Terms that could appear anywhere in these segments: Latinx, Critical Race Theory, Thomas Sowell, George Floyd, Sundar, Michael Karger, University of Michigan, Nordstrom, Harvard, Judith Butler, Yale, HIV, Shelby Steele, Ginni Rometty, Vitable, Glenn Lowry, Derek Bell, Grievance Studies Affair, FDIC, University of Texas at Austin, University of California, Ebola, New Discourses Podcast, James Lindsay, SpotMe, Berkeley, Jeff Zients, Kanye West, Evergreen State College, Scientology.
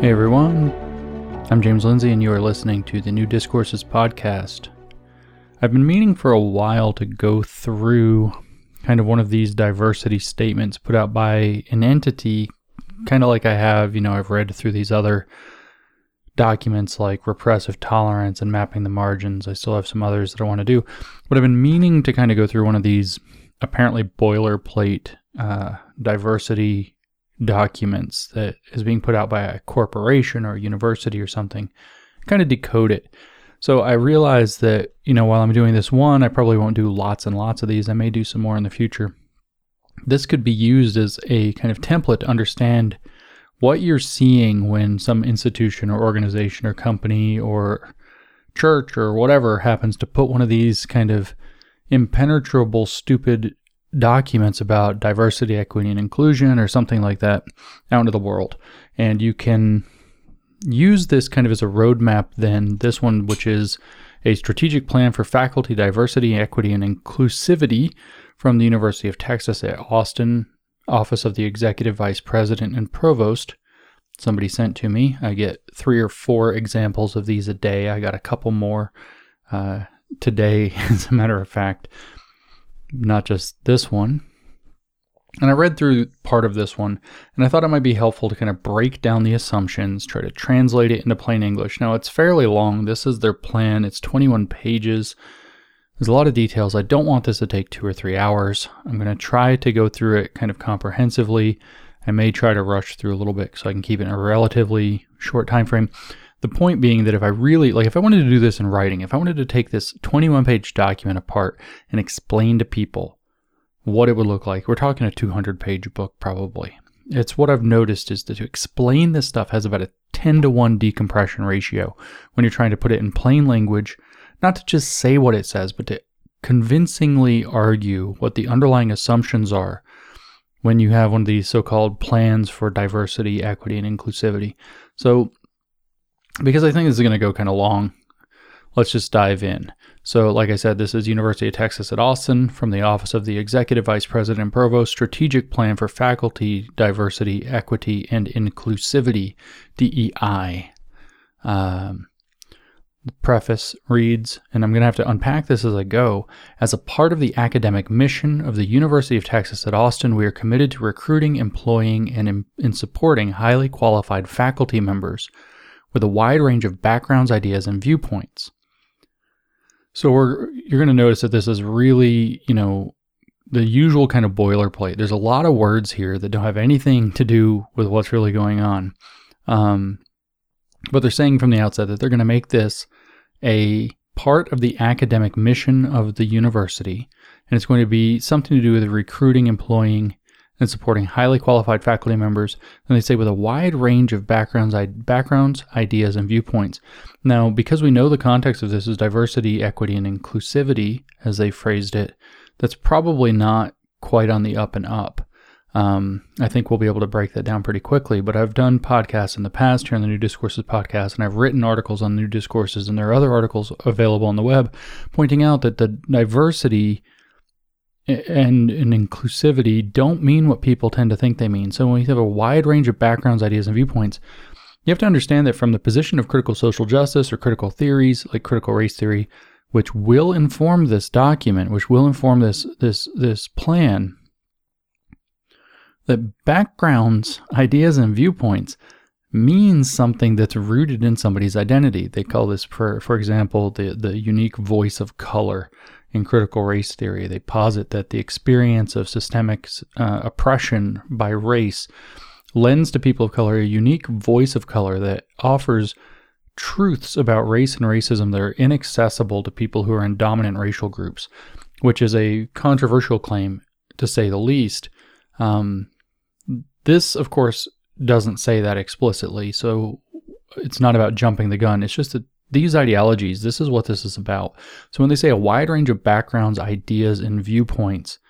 Hey everyone, I'm James Lindsay and you are listening to the New Discourses Podcast. I've been meaning for a while to go through kind of one of these diversity statements put out by an entity, kind of like I have, I've read through these other documents like Repressive Tolerance and Mapping the Margins. I still have some others that I want to do, but I've been meaning to kind of go through one of these apparently boilerplate diversity documents that is being put out by a corporation or a university or something, kind of decode it. So I realized that, while I'm doing this one, I probably won't do lots and lots of these. I may do some more in the future. This could be used as a kind of template to understand what you're seeing when some institution or organization or company or church or whatever happens to put one of these kind of impenetrable, stupid documents about diversity, equity, and inclusion or something like that out into the world. And you can use this kind of as a roadmap then, this one, which is a strategic plan for faculty diversity, equity, and inclusivity from the University of Texas at Austin, Office of the Executive Vice President and Provost. Somebody sent to me. I get 3 or 4 examples of these a day. I got a couple more today, as a matter of fact. Not just this one. And I read through part of this one, and I thought it might be helpful to kind of break down the assumptions, try to translate it into plain English. Now, it's fairly long. This is their plan. It's 21 pages. There's a lot of details. I don't want this to take 2 or 3 hours. I'm going to try to go through it kind of comprehensively. I may try to rush through a little bit so I can keep it in a relatively short time frame. The point being that if I wanted to do this in writing, if I wanted to take this 21-page document apart and explain to people what it would look like, we're talking a 200-page book probably. It's what I've noticed is that to explain this stuff has about a 10-to-1 decompression ratio when you're trying to put it in plain language, not to just say what it says, but to convincingly argue what the underlying assumptions are when you have one of these so-called plans for diversity, equity, and inclusivity. So, because I think this is going to go kind of long, let's just dive in. So like I said, this is University of Texas at Austin from the Office of the Executive Vice President and Provost, Strategic Plan for Faculty Diversity, Equity, and Inclusivity, DEI. The preface reads, and I'm going to have to unpack this as I go, as a part of the academic mission of the University of Texas at Austin, we are committed to recruiting, employing, and in supporting highly qualified faculty members with a wide range of backgrounds, ideas, and viewpoints. So you're going to notice that this is really, the usual kind of boilerplate. There's a lot of words here that don't have anything to do with what's really going on. But they're saying from the outset that they're going to make this a part of the academic mission of the university, and it's going to be something to do with recruiting, employing, and supporting highly qualified faculty members, and they say with a wide range of backgrounds, ideas, and viewpoints. Now, because we know the context of this is diversity, equity, and inclusivity, as they phrased it, that's probably not quite on the up and up. I think we'll be able to break that down pretty quickly, but I've done podcasts in the past here on the New Discourses Podcast, and I've written articles on New Discourses, and there are other articles available on the web pointing out that the diversity and inclusivity don't mean what people tend to think they mean. So when you have a wide range of backgrounds, ideas, and viewpoints, you have to understand that from the position of critical social justice or critical theories like critical race theory, which will inform this document, which will inform this plan, that backgrounds, ideas, and viewpoints means something that's rooted in somebody's identity. They call this, for example, the unique voice of color. In critical race theory, they posit that the experience of systemic oppression by race lends to people of color a unique voice of color that offers truths about race and racism that are inaccessible to people who are in dominant racial groups, which is a controversial claim, to say the least. This, of course, doesn't say that explicitly, so it's not about jumping the gun. It's just that these ideologies, this is what this is about. So when they say a wide range of backgrounds, ideas, and viewpoints,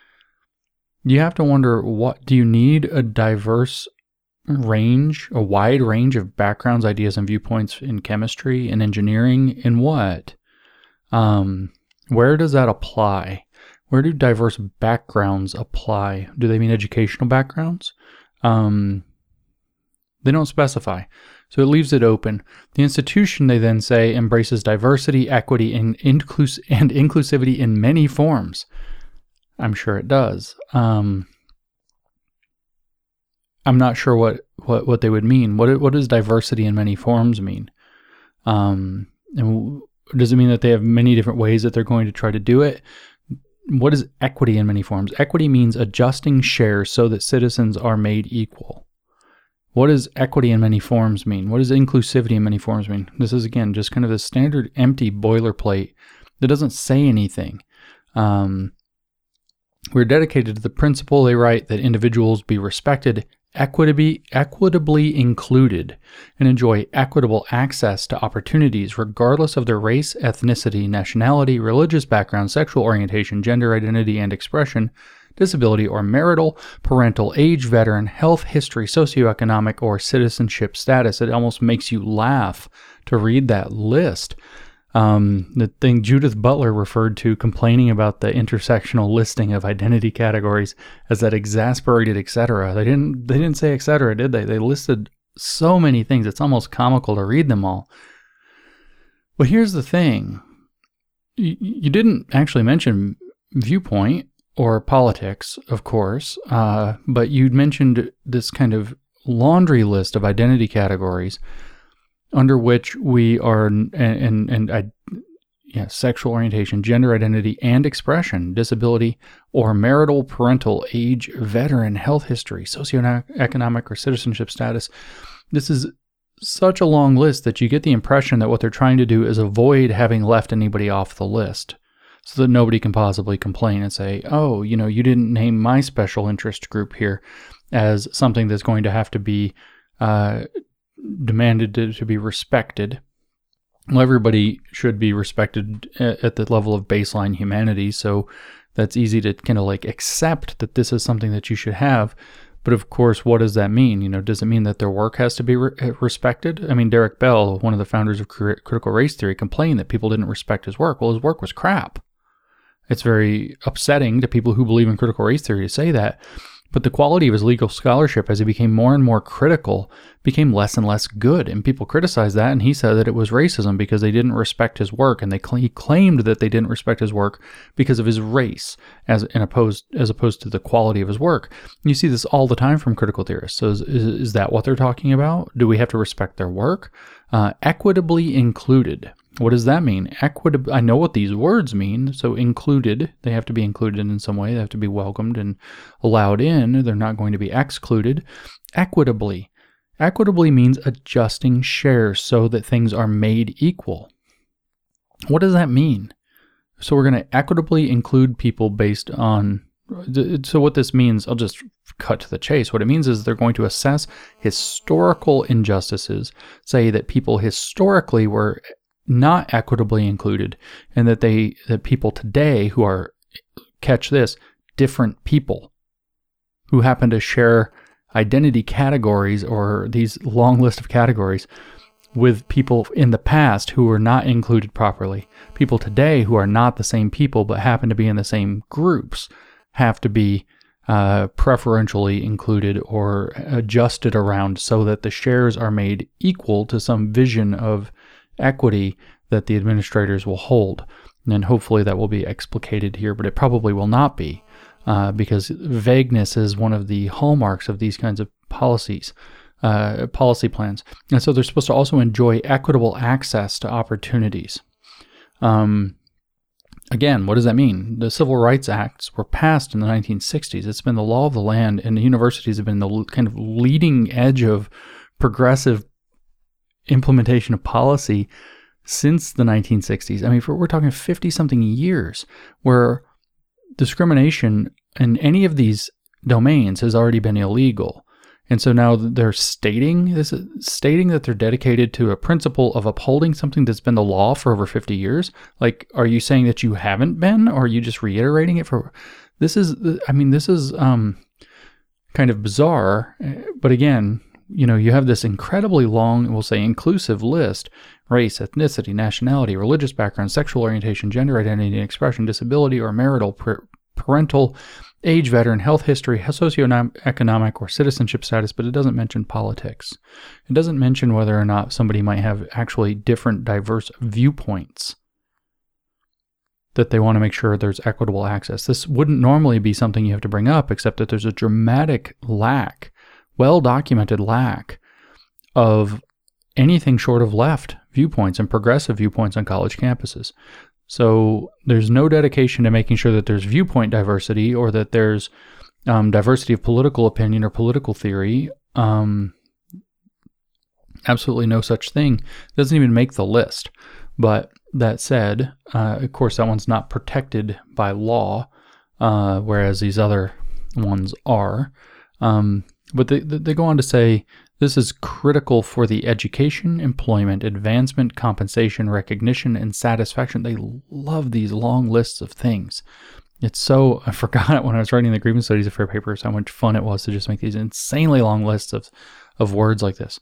you have to wonder, what do you need a diverse range, a wide range of backgrounds, ideas, and viewpoints in chemistry, in engineering, in what? Where does that apply? Where do diverse backgrounds apply? Do they mean educational backgrounds? They don't specify, so it leaves it open. The institution, they then say, embraces diversity, equity, and inclusivity in many forms. I'm sure it does. I'm not sure what they would mean. What does diversity in many forms mean? And does it mean that they have many different ways that they're going to try to do it? What is equity in many forms? Equity means adjusting shares so that citizens are made equal. What does equity in many forms mean? What does inclusivity in many forms mean? This is, again, just kind of a standard empty boilerplate that doesn't say anything. We're dedicated to the principle, they write, that individuals be respected, equitably included, and enjoy equitable access to opportunities regardless of their race, ethnicity, nationality, religious background, sexual orientation, gender identity and expression, disability or marital, parental, age, veteran, health history, socioeconomic, or citizenship status. It almost makes you laugh to read that list. The thing Judith Butler referred to, complaining about the intersectional listing of identity categories as that exasperated, etc. They didn't say etc., did they? They listed so many things, it's almost comical to read them all. But here's the thing. You didn't actually mention viewpoint or politics, of course, but you'd mentioned this kind of laundry list of identity categories under which we are, sexual orientation, gender identity and expression, disability or marital, parental, age, veteran, health history, socioeconomic or citizenship status. This is such a long list that you get the impression that what they're trying to do is avoid having left anybody off the list, so that nobody can possibly complain and say, oh, you know, you didn't name my special interest group here as something that's going to have to be demanded to be respected. Well, everybody should be respected at the level of baseline humanity, so that's easy to kind of like accept that this is something that you should have. But of course, what does that mean? You know, does it mean that their work has to be respected? I mean, Derek Bell, one of the founders of Critical Race Theory, complained that people didn't respect his work. Well, his work was crap. It's very upsetting to people who believe in critical race theory to say that, but the quality of his legal scholarship, as he became more and more critical, became less and less good, and people criticized that, and he said that it was racism because they didn't respect his work, and he claimed that they didn't respect his work because of his race, as opposed to the quality of his work. And you see this all the time from critical theorists. So is that what they're talking about? Do we have to respect their work? Equitably included. What does that mean? I know what these words mean. So included, they have to be included in some way. They have to be welcomed and allowed in. They're not going to be excluded. Equitably. Equitably means adjusting shares so that things are made equal. What does that mean? So we're going to equitably include people based on... So what this means, I'll just cut to the chase. What it means is they're going to assess historical injustices, say that people historically were not equitably included, and that people today who are, catch this, different people who happen to share identity categories or these long list of categories with people in the past who were not included properly. People today who are not the same people but happen to be in the same groups have to be preferentially included or adjusted around so that the shares are made equal to some vision of equity that the administrators will hold. And hopefully that will be explicated here, but it probably will not be, because vagueness is one of the hallmarks of these kinds of policy plans. And so they're supposed to also enjoy equitable access to opportunities. Again, what does that mean? The Civil Rights Acts were passed in the 1960s. It's been the law of the land, and the universities have been the kind of leading edge of progressive implementation of policy since the 1960s. I mean, we're talking 50-something years where discrimination in any of these domains has already been illegal. And so now they're stating that they're dedicated to a principle of upholding something that's been the law for over 50 years. Like, are you saying that you haven't been, or are you just reiterating it for... This is kind of bizarre, but again... You know, you have this incredibly long, we'll say inclusive list, race, ethnicity, nationality, religious background, sexual orientation, gender identity and expression, disability or marital, parental, age, veteran, health history, socioeconomic or citizenship status, but it doesn't mention politics. It doesn't mention whether or not somebody might have actually different diverse viewpoints that they want to make sure there's equitable access. This wouldn't normally be something you have to bring up, except that there's a dramatic lack, well-documented lack of anything short of left viewpoints and progressive viewpoints on college campuses. So there's no dedication to making sure that there's viewpoint diversity or that there's diversity of political opinion or political theory. Absolutely no such thing. It doesn't even make the list. But that said, of course, that one's not protected by law, whereas these other ones are. But they go on to say, this is critical for the education, employment, advancement, compensation, recognition, and satisfaction. They love these long lists of things. It's so, I forgot it when I was writing the Grievance Studies Affair papers, how much fun it was to just make these insanely long lists of words like this.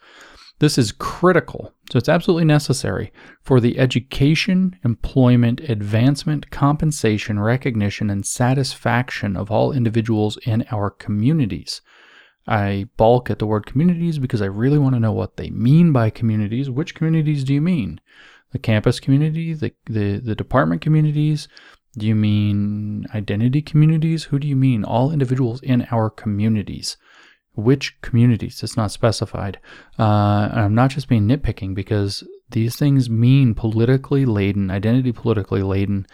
This is critical, so it's absolutely necessary for the education, employment, advancement, compensation, recognition, and satisfaction of all individuals in our communities. I balk at the word communities because I really want to know what they mean by communities. Which communities do you mean? The campus community? The department communities? Do you mean identity communities? Who do you mean? All individuals in our communities. Which communities? It's not specified. I'm not just being nitpicking because these things mean politically laden, identity politically laden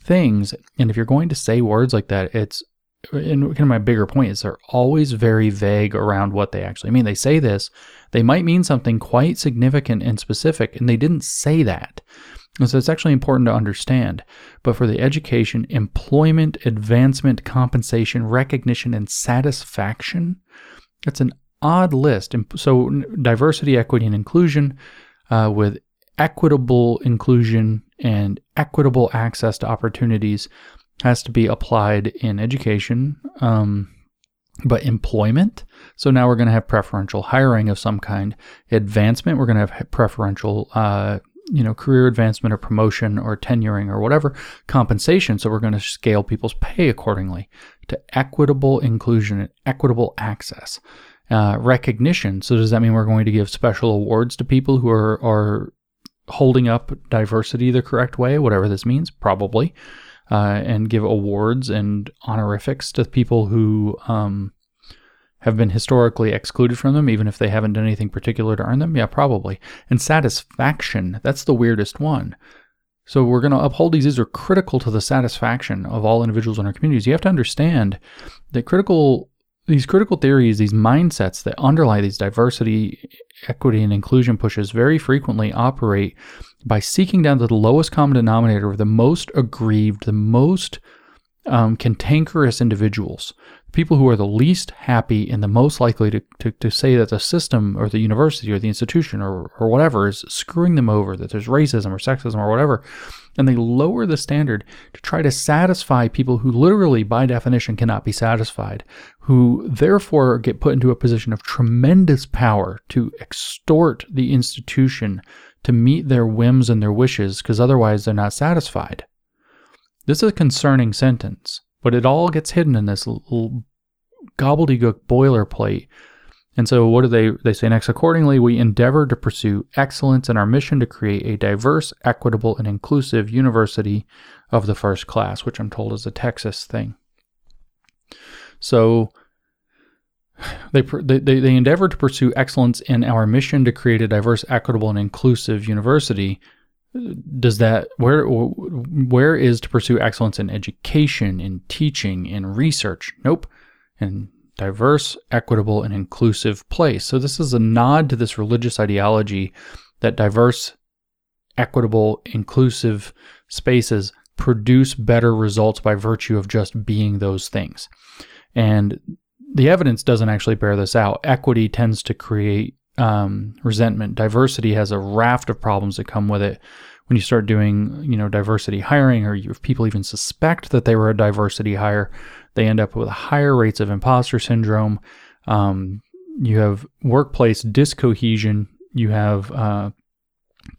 things. And if you're going to say words like that, it's, and kind of my bigger point is they're always very vague around what they actually mean. They say this, they might mean something quite significant and specific, and they didn't say that. And so it's actually important to understand. But for the education, employment, advancement, compensation, recognition, and satisfaction, that's an odd list. And so diversity, equity, and inclusion with equitable inclusion and equitable access to opportunities has to be applied in education, but employment. So now we're going to have preferential hiring of some kind. Advancement, we're going to have preferential, career advancement or promotion or tenuring or whatever. Compensation, so we're going to scale people's pay accordingly to equitable inclusion and equitable access. Recognition, so does that mean we're going to give special awards to people who are holding up diversity the correct way, whatever this means? Probably. And give awards and honorifics to people who have been historically excluded from them, even if they haven't done anything particular to earn them? Yeah, probably. And satisfaction, that's the weirdest one. So we're going to uphold these. These are critical to the satisfaction of all individuals in our communities. You have to understand that these critical theories, these mindsets that underlie these diversity, equity, and inclusion pushes very frequently operate by seeking down to the lowest common denominator of the most aggrieved, the most cantankerous individuals, people who are the least happy and the most likely to say that the system or the university or the institution or whatever is screwing them over, that there's racism or sexism or whatever. And they lower the standard to try to satisfy people who literally, by definition, cannot be satisfied, who therefore get put into a position of tremendous power to extort the institution to meet their whims and their wishes, because otherwise they're not satisfied. This is a concerning sentence, but it all gets hidden in this little gobbledygook boilerplate. And so what do they say next? Accordingly, we endeavor to pursue excellence in our mission to create a diverse, equitable, and inclusive university of the first class, which I'm told is a Texas thing. So they endeavor to pursue excellence in our mission to create a diverse, equitable, and inclusive university. Does that, where is to pursue excellence in education, in teaching, in research? Nope. And diverse, equitable, and inclusive place. So this is a nod to this religious ideology that diverse, equitable, inclusive spaces produce better results by virtue of just being those things. And the evidence doesn't actually bear this out. Equity tends to create resentment. Diversity has a raft of problems that come with it. When you start doing, diversity hiring, or if people even suspect that they were a diversity hire, they end up with higher rates of imposter syndrome. You have workplace discohesion. You have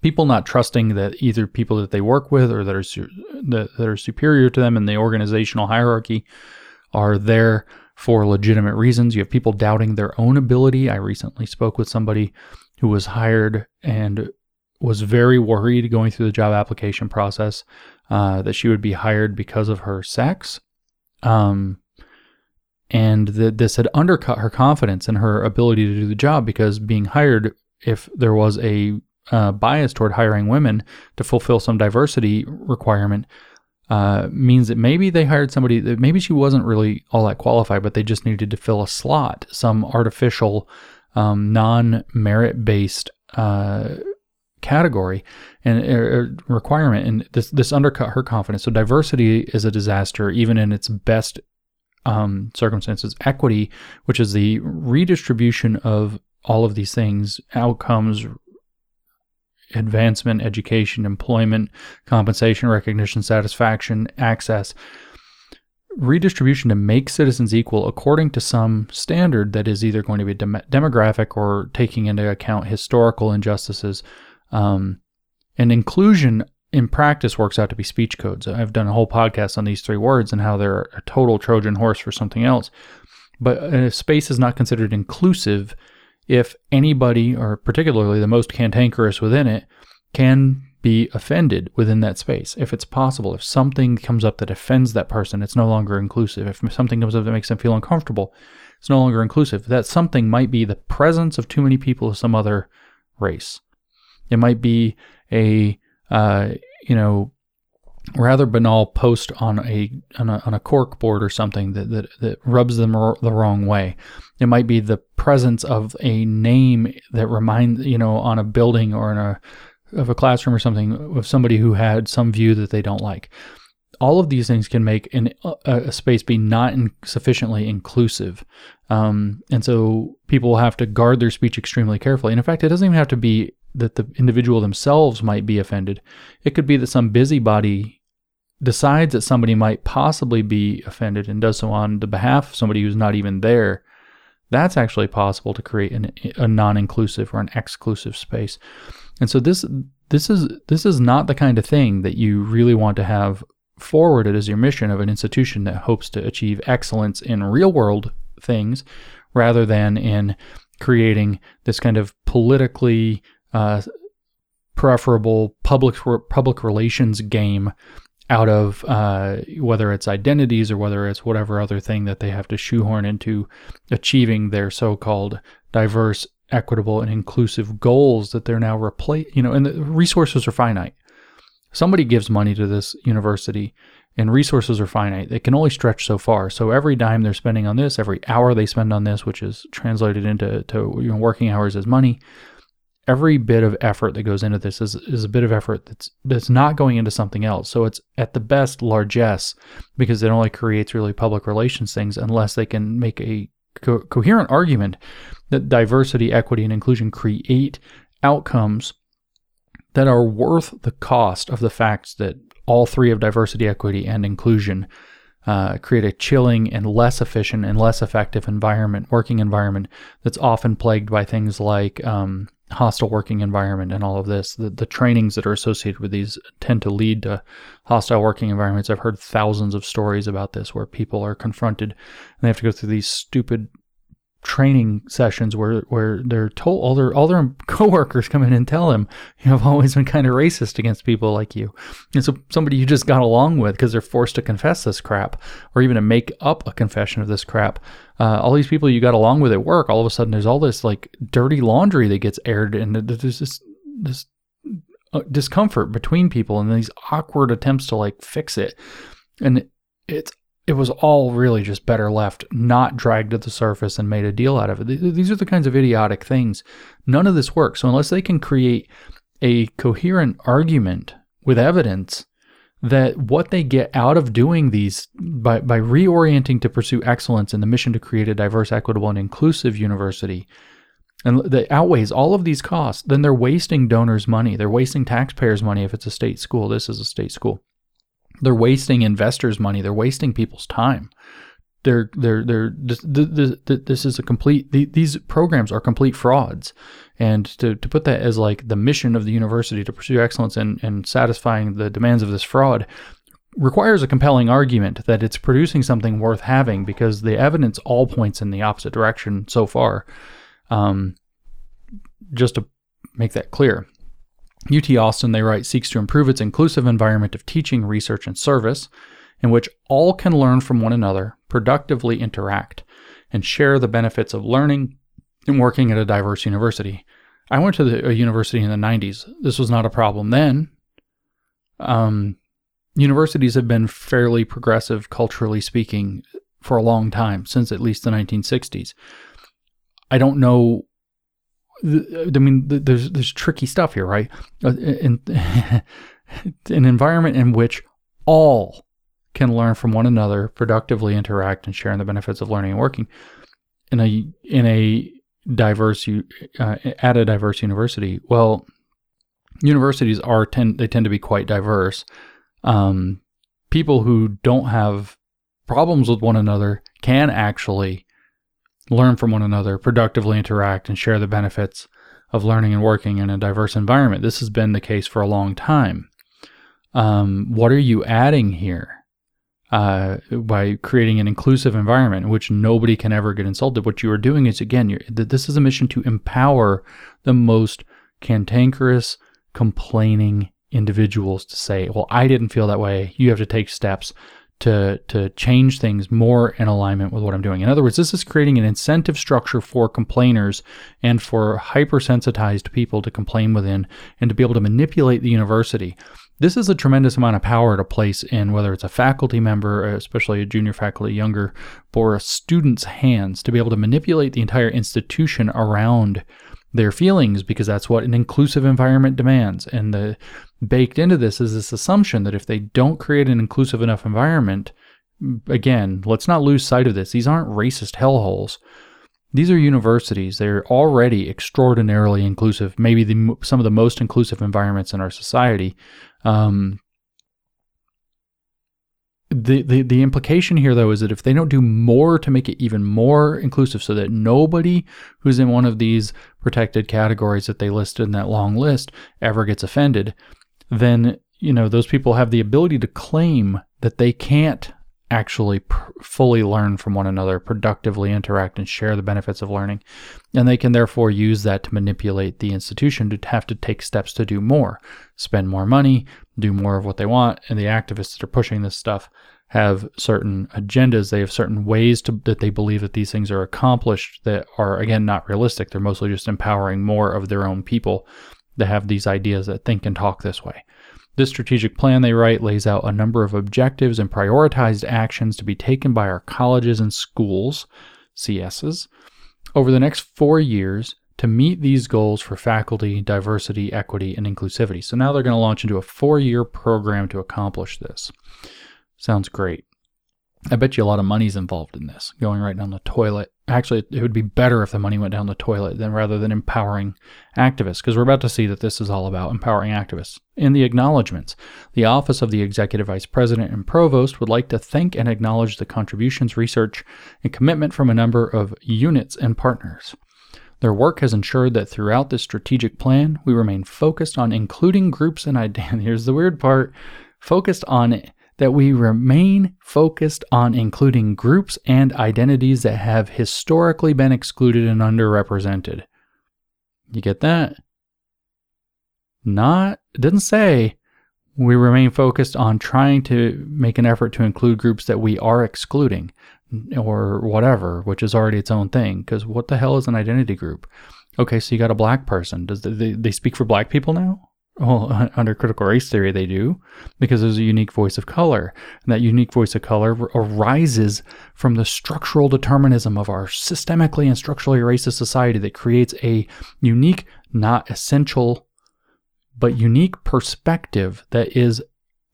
people not trusting that either people that they work with or that are superior to them in the organizational hierarchy are there for legitimate reasons. You have people doubting their own ability. I recently spoke with somebody who was hired and was very worried going through the job application process that she would be hired because of her sex, and that this had undercut her confidence in her ability to do the job, because being hired, if there was a bias toward hiring women to fulfill some diversity requirement, means that maybe they hired somebody that maybe she wasn't really all that qualified, but they just needed to fill a slot, some artificial, non-merit-based category and requirement, and this undercut her confidence. So diversity is a disaster, even in its best circumstances. Equity, which is the redistribution of all of these things, outcomes, advancement, education, employment, compensation, recognition, satisfaction, access, redistribution to make citizens equal according to some standard that is either going to be demographic or taking into account historical injustices. And inclusion in practice works out to be speech codes. I've done a whole podcast on these three words and how they're a total Trojan horse for something else. But a space is not considered inclusive if anybody, or particularly the most cantankerous within it, can be offended within that space. If it's possible, if something comes up that offends that person, it's no longer inclusive. If something comes up that makes them feel uncomfortable, it's no longer inclusive. That something might be the presence of too many people of some other race. It might be a rather banal post on a cork board or something that rubs them the wrong way. It might be the presence of a name that reminds, on a building or of a classroom or something, of somebody who had some view that they don't like. All of these things can make a space be not sufficiently inclusive. And so people have to guard their speech extremely carefully. And in fact, it doesn't even have to be that the individual themselves might be offended. It could be that some busybody decides that somebody might possibly be offended and does so on the behalf of somebody who's not even there. That's actually possible to create a non-inclusive or an exclusive space. And so this is not the kind of thing that you really want to have forwarded as your mission of an institution that hopes to achieve excellence in real-world things, rather than in creating this kind of politically preferable public relations game out of whether it's identities or whether it's whatever other thing that they have to shoehorn into achieving their so-called diverse, equitable, and inclusive goals that they're now replacing. And the resources are finite. Somebody gives money to this university, and resources are finite. They can only stretch so far. So every dime they're spending on this, every hour they spend on this, which is translated into working hours as money, every bit of effort that goes into this is a bit of effort that's not going into something else. So it's at the best largesse, because it only creates really public relations things, unless they can make a coherent argument that diversity, equity, and inclusion create outcomes that are worth the cost of the facts that all three of diversity, equity, and inclusion create a chilling and less efficient and less effective working environment that's often plagued by things like hostile working environment and all of this. The trainings that are associated with these tend to lead to hostile working environments. I've heard thousands of stories about this, where people are confronted and they have to go through these stupid training sessions where they're told, all their coworkers come in and tell them, I've always been kind of racist against people like you. And so somebody you just got along with, because they're forced to confess this crap, or even to make up a confession of this crap. All these people you got along with at work, all of a sudden there's all this like dirty laundry that gets aired, and there's this discomfort between people and these awkward attempts to like fix it. And it was all really just better left not dragged to the surface and made a deal out of it. These are the kinds of idiotic things. None of this works. So unless they can create a coherent argument with evidence that what they get out of doing these by reorienting to pursue excellence in the mission to create a diverse, equitable, and inclusive university, and that outweighs all of these costs, then they're wasting donors' money. They're wasting taxpayers' money if it's a state school. This is a state school. They're wasting investors' money. They're wasting people's time. This is a complete. These programs are complete frauds. And to put that as like the mission of the university to pursue excellence and satisfying the demands of this fraud requires a compelling argument that it's producing something worth having, because the evidence all points in the opposite direction so far. Just to make that clear, UT Austin, they write, seeks to improve its inclusive environment of teaching, research, and service, in which all can learn from one another, productively interact, and share the benefits of learning and working at a diverse university. I went to a university in the 90s. This was not a problem then. Universities have been fairly progressive, culturally speaking, for a long time, since at least the 1960s. I don't know. I mean, there's tricky stuff here, right? An environment in which all can learn from one another, productively interact, and share in the benefits of learning and working in a diverse at a diverse university. Well, universities tend to be quite diverse. People who don't have problems with one another can actually learn from one another, productively interact, and share the benefits of learning and working in a diverse environment. This has been the case for a long time. What are you adding here by creating an inclusive environment in which nobody can ever get insulted? What you are doing is, again, this is a mission to empower the most cantankerous, complaining individuals to say, well, I didn't feel that way. You have to take steps to change things more in alignment with what I'm doing. In other words, this is creating an incentive structure for complainers and for hypersensitized people to complain within and to be able to manipulate the university. This is a tremendous amount of power to place in, whether it's a faculty member, especially a junior faculty, younger, or a student's hands, to be able to manipulate the entire institution around their feelings, because that's what an inclusive environment demands. And the baked into this is this assumption that if they don't create an inclusive enough environment, again, let's not lose sight of this. These aren't racist hellholes. These are universities. They're already extraordinarily inclusive, maybe some of the most inclusive environments in our society. The implication here, though, is that if they don't do more to make it even more inclusive so that nobody who's in one of these protected categories that they listed in that long list ever gets offended, then, you know, those people have the ability to claim that they can't actually fully learn from one another, productively interact, and share the benefits of learning. And they can therefore use that to manipulate the institution to have to take steps to do more, spend more money, do more of what they want. And the activists that are pushing this stuff have certain agendas. They have certain ways that they believe that these things are accomplished that are, again, not realistic. They're mostly just empowering more of their own people that have these ideas that think and talk this way. This strategic plan, they write, lays out a number of objectives and prioritized actions to be taken by our colleges and schools, CSs, over the next 4 years to meet these goals for faculty, diversity, equity, and inclusivity. So now they're going to launch into a 4-year program to accomplish this. Sounds great. I bet you a lot of money's involved in this, going right down the toilet. Actually, it would be better if the money went down the toilet rather than empowering activists, because we're about to see that this is all about empowering activists. In the acknowledgments, the Office of the Executive Vice President and Provost would like to thank and acknowledge the contributions, research, and commitment from a number of units and partners. Their work has ensured that throughout this strategic plan, we remain focused on including groups and identities. Here's the weird part. We remain focused on including groups and identities that have historically been excluded and underrepresented. You get that? It doesn't say we remain focused on trying to make an effort to include groups that we are excluding, or whatever, which is already its own thing, because what the hell is an identity group? Okay, so you got a black person. Does they speak for black people now? Well, under critical race theory, they do, because there's a unique voice of color. And that unique voice of color arises from the structural determinism of our systemically and structurally racist society that creates a unique, not essential, but unique perspective that is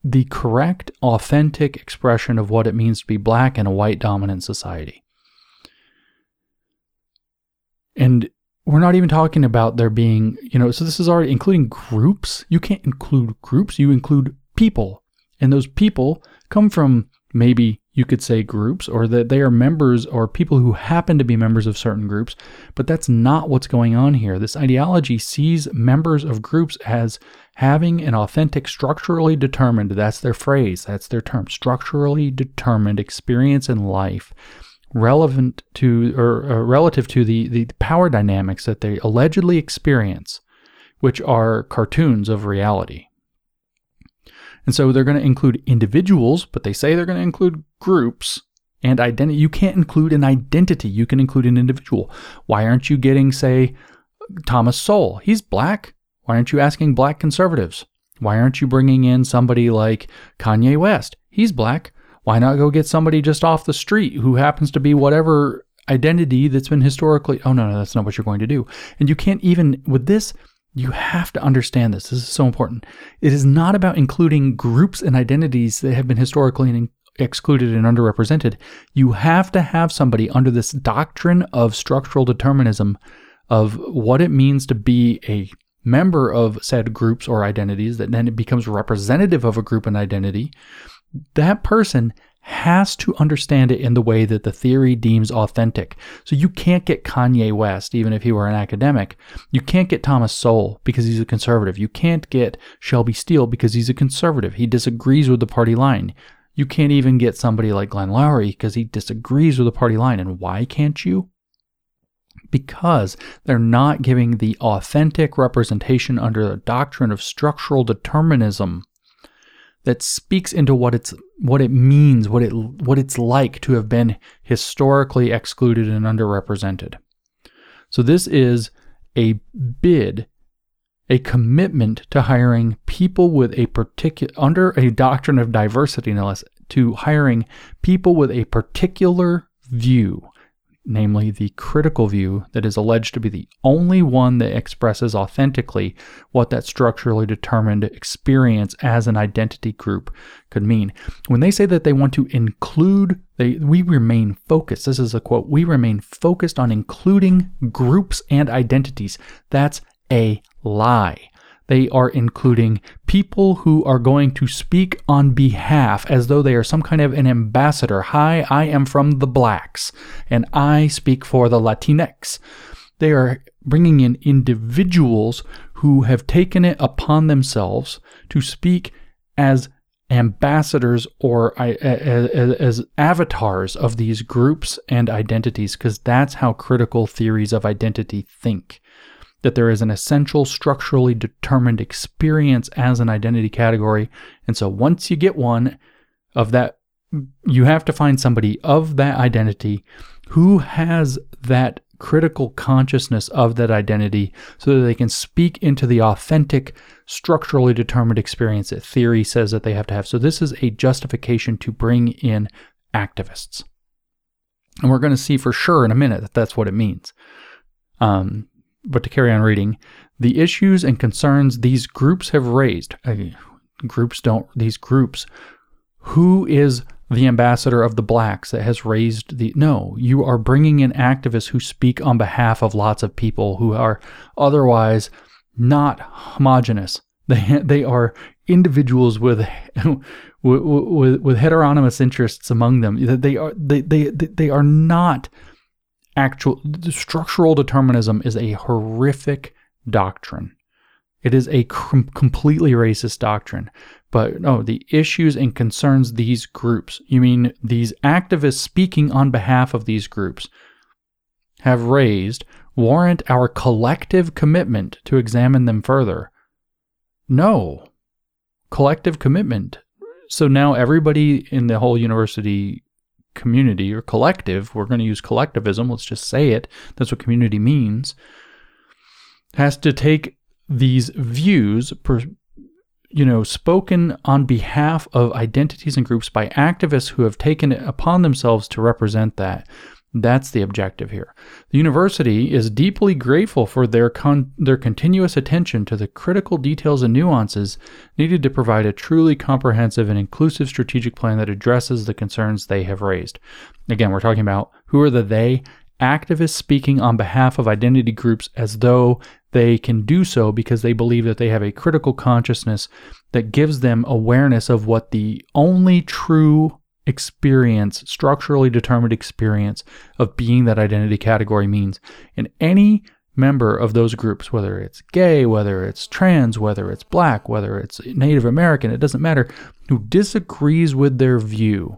the correct, authentic expression of what it means to be black in a white dominant society. And we're not even talking about there being, so this is already including groups. You can't include groups. You include people. And those people come from maybe you could say, groups, or that they are members or people who happen to be members of certain groups, but that's not what's going on here. This ideology sees members of groups as having an authentic, structurally determined, that's their phrase, that's their term, structurally determined experience in life relevant to or relative to the power dynamics that they allegedly experience, which are cartoons of reality. And so they're going to include individuals, but they say they're going to include groups and identity. You can't include an identity. You can include an individual. Why aren't you getting, say, Thomas Sowell? He's black. Why aren't you asking black conservatives? Why aren't you bringing in somebody like Kanye West? He's black. Why not go get somebody just off the street who happens to be whatever identity that's been historically... Oh, no, that's not what you're going to do. And you can't even... With this... You have to understand this. This is so important. It is not about including groups and identities that have been historically excluded and underrepresented. You have to have somebody under this doctrine of structural determinism of what it means to be a member of said groups or identities, that then it becomes representative of a group and identity. That person has to understand it in the way that the theory deems authentic. So you can't get Kanye West, even if he were an academic. You can't get Thomas Sowell because he's a conservative. You can't get Shelby Steele because he's a conservative. He disagrees with the party line. You can't even get somebody like Glenn Lowry because he disagrees with the party line. And why can't you? Because they're not giving the authentic representation under the doctrine of structural determinism that speaks into what it means, what it's like to have been historically excluded and underrepresented. So this is a bid, a commitment to hiring people with a particular, under a doctrine of diversity, no less, to hiring people with a particular view, namely the critical view that is alleged to be the only one that expresses authentically what that structurally determined experience as an identity group could mean. When they say that they want to include, we remain focused. This is a quote. We remain focused on including groups and identities. That's a lie. They are including people who are going to speak on behalf as though they are some kind of an ambassador. Hi, I am from the blacks, and I speak for the Latinx. They are bringing in individuals who have taken it upon themselves to speak as ambassadors or as avatars of these groups and identities, because that's how critical theories of identity think. That there is an essential structurally determined experience as an identity category. And so once you get one of that, you have to find somebody of that identity who has that critical consciousness of that identity so that they can speak into the authentic, structurally determined experience that theory says that they have to have. So this is a justification to bring in activists. And we're going to see for sure in a minute that that's what it means. But to carry on reading, the issues and concerns these groups have raised, who is the ambassador of the blacks that has raised you are bringing in activists who speak on behalf of lots of people who are otherwise not homogenous. They are individuals with heteronomous interests among them. They are not... Actual structural determinism is a horrific doctrine. It is a completely racist doctrine. But no, the issues and concerns these groups, you mean these activists speaking on behalf of these groups, have raised warrant our collective commitment to examine them further. No. Collective commitment. So now everybody in the whole university community or collective, we're going to use collectivism, let's just say it, that's what community means, has to take these views, spoken on behalf of identities and groups by activists who have taken it upon themselves to represent that. That's the objective here. The university is deeply grateful for their continuous attention to the critical details and nuances needed to provide a truly comprehensive and inclusive strategic plan that addresses the concerns they have raised. Again, we're talking about who are the they? Activists speaking on behalf of identity groups as though they can do so because they believe that they have a critical consciousness that gives them awareness of what the only true experience, structurally determined experience of being that identity category means. And any member of those groups, whether it's gay, whether it's trans, whether it's black, whether it's Native American, it doesn't matter, who disagrees with their view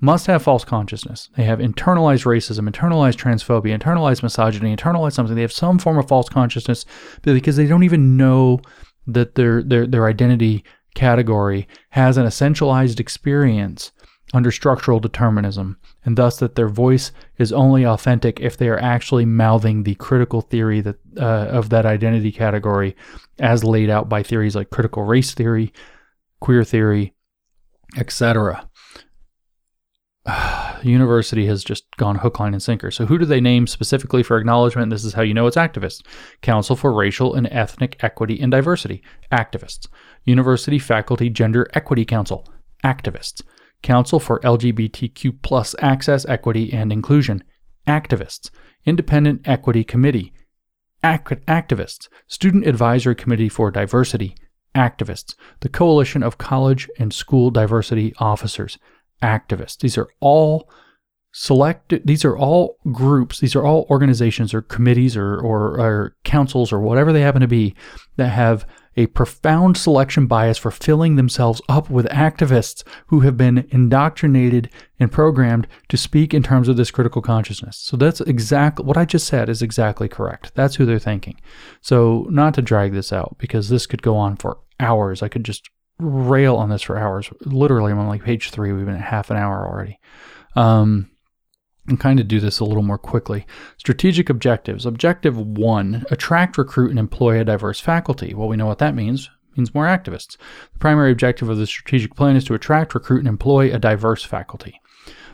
must have false consciousness. They have internalized racism, internalized transphobia, internalized misogyny, internalized something. They have some form of false consciousness because they don't even know that their identity category has an essentialized experience under structural determinism, and thus that their voice is only authentic if they are actually mouthing the critical theory that of that identity category as laid out by theories like critical race theory, queer theory, etc. The university has just gone hook, line, and sinker. So who do they name specifically for acknowledgement? This is how you know it's activists. Council for Racial and Ethnic Equity and Diversity, activists. University Faculty Gender Equity Council, activists. Council for LGBTQ plus Access, Equity, and Inclusion, activists. Independent Equity Committee, activists. Student Advisory Committee for Diversity, activists. The Coalition of College and School Diversity Officers, activists. These are all groups, these are all organizations or committees or councils or whatever they happen to be that have a profound selection bias for filling themselves up with activists who have been indoctrinated and programmed to speak in terms of this critical consciousness. So that's exactly what I just said is exactly correct. That's who they're thinking. So not to drag this out, because this could go on for hours. I could just rail on this for hours. Literally, I'm on like page 3. We've been at half an hour already. And kind of do this a little more quickly. Strategic objectives. Objective 1, attract, recruit, and employ a diverse faculty. Well, we know what that means. It means more activists. The primary objective of the strategic plan is to attract, recruit, and employ a diverse faculty.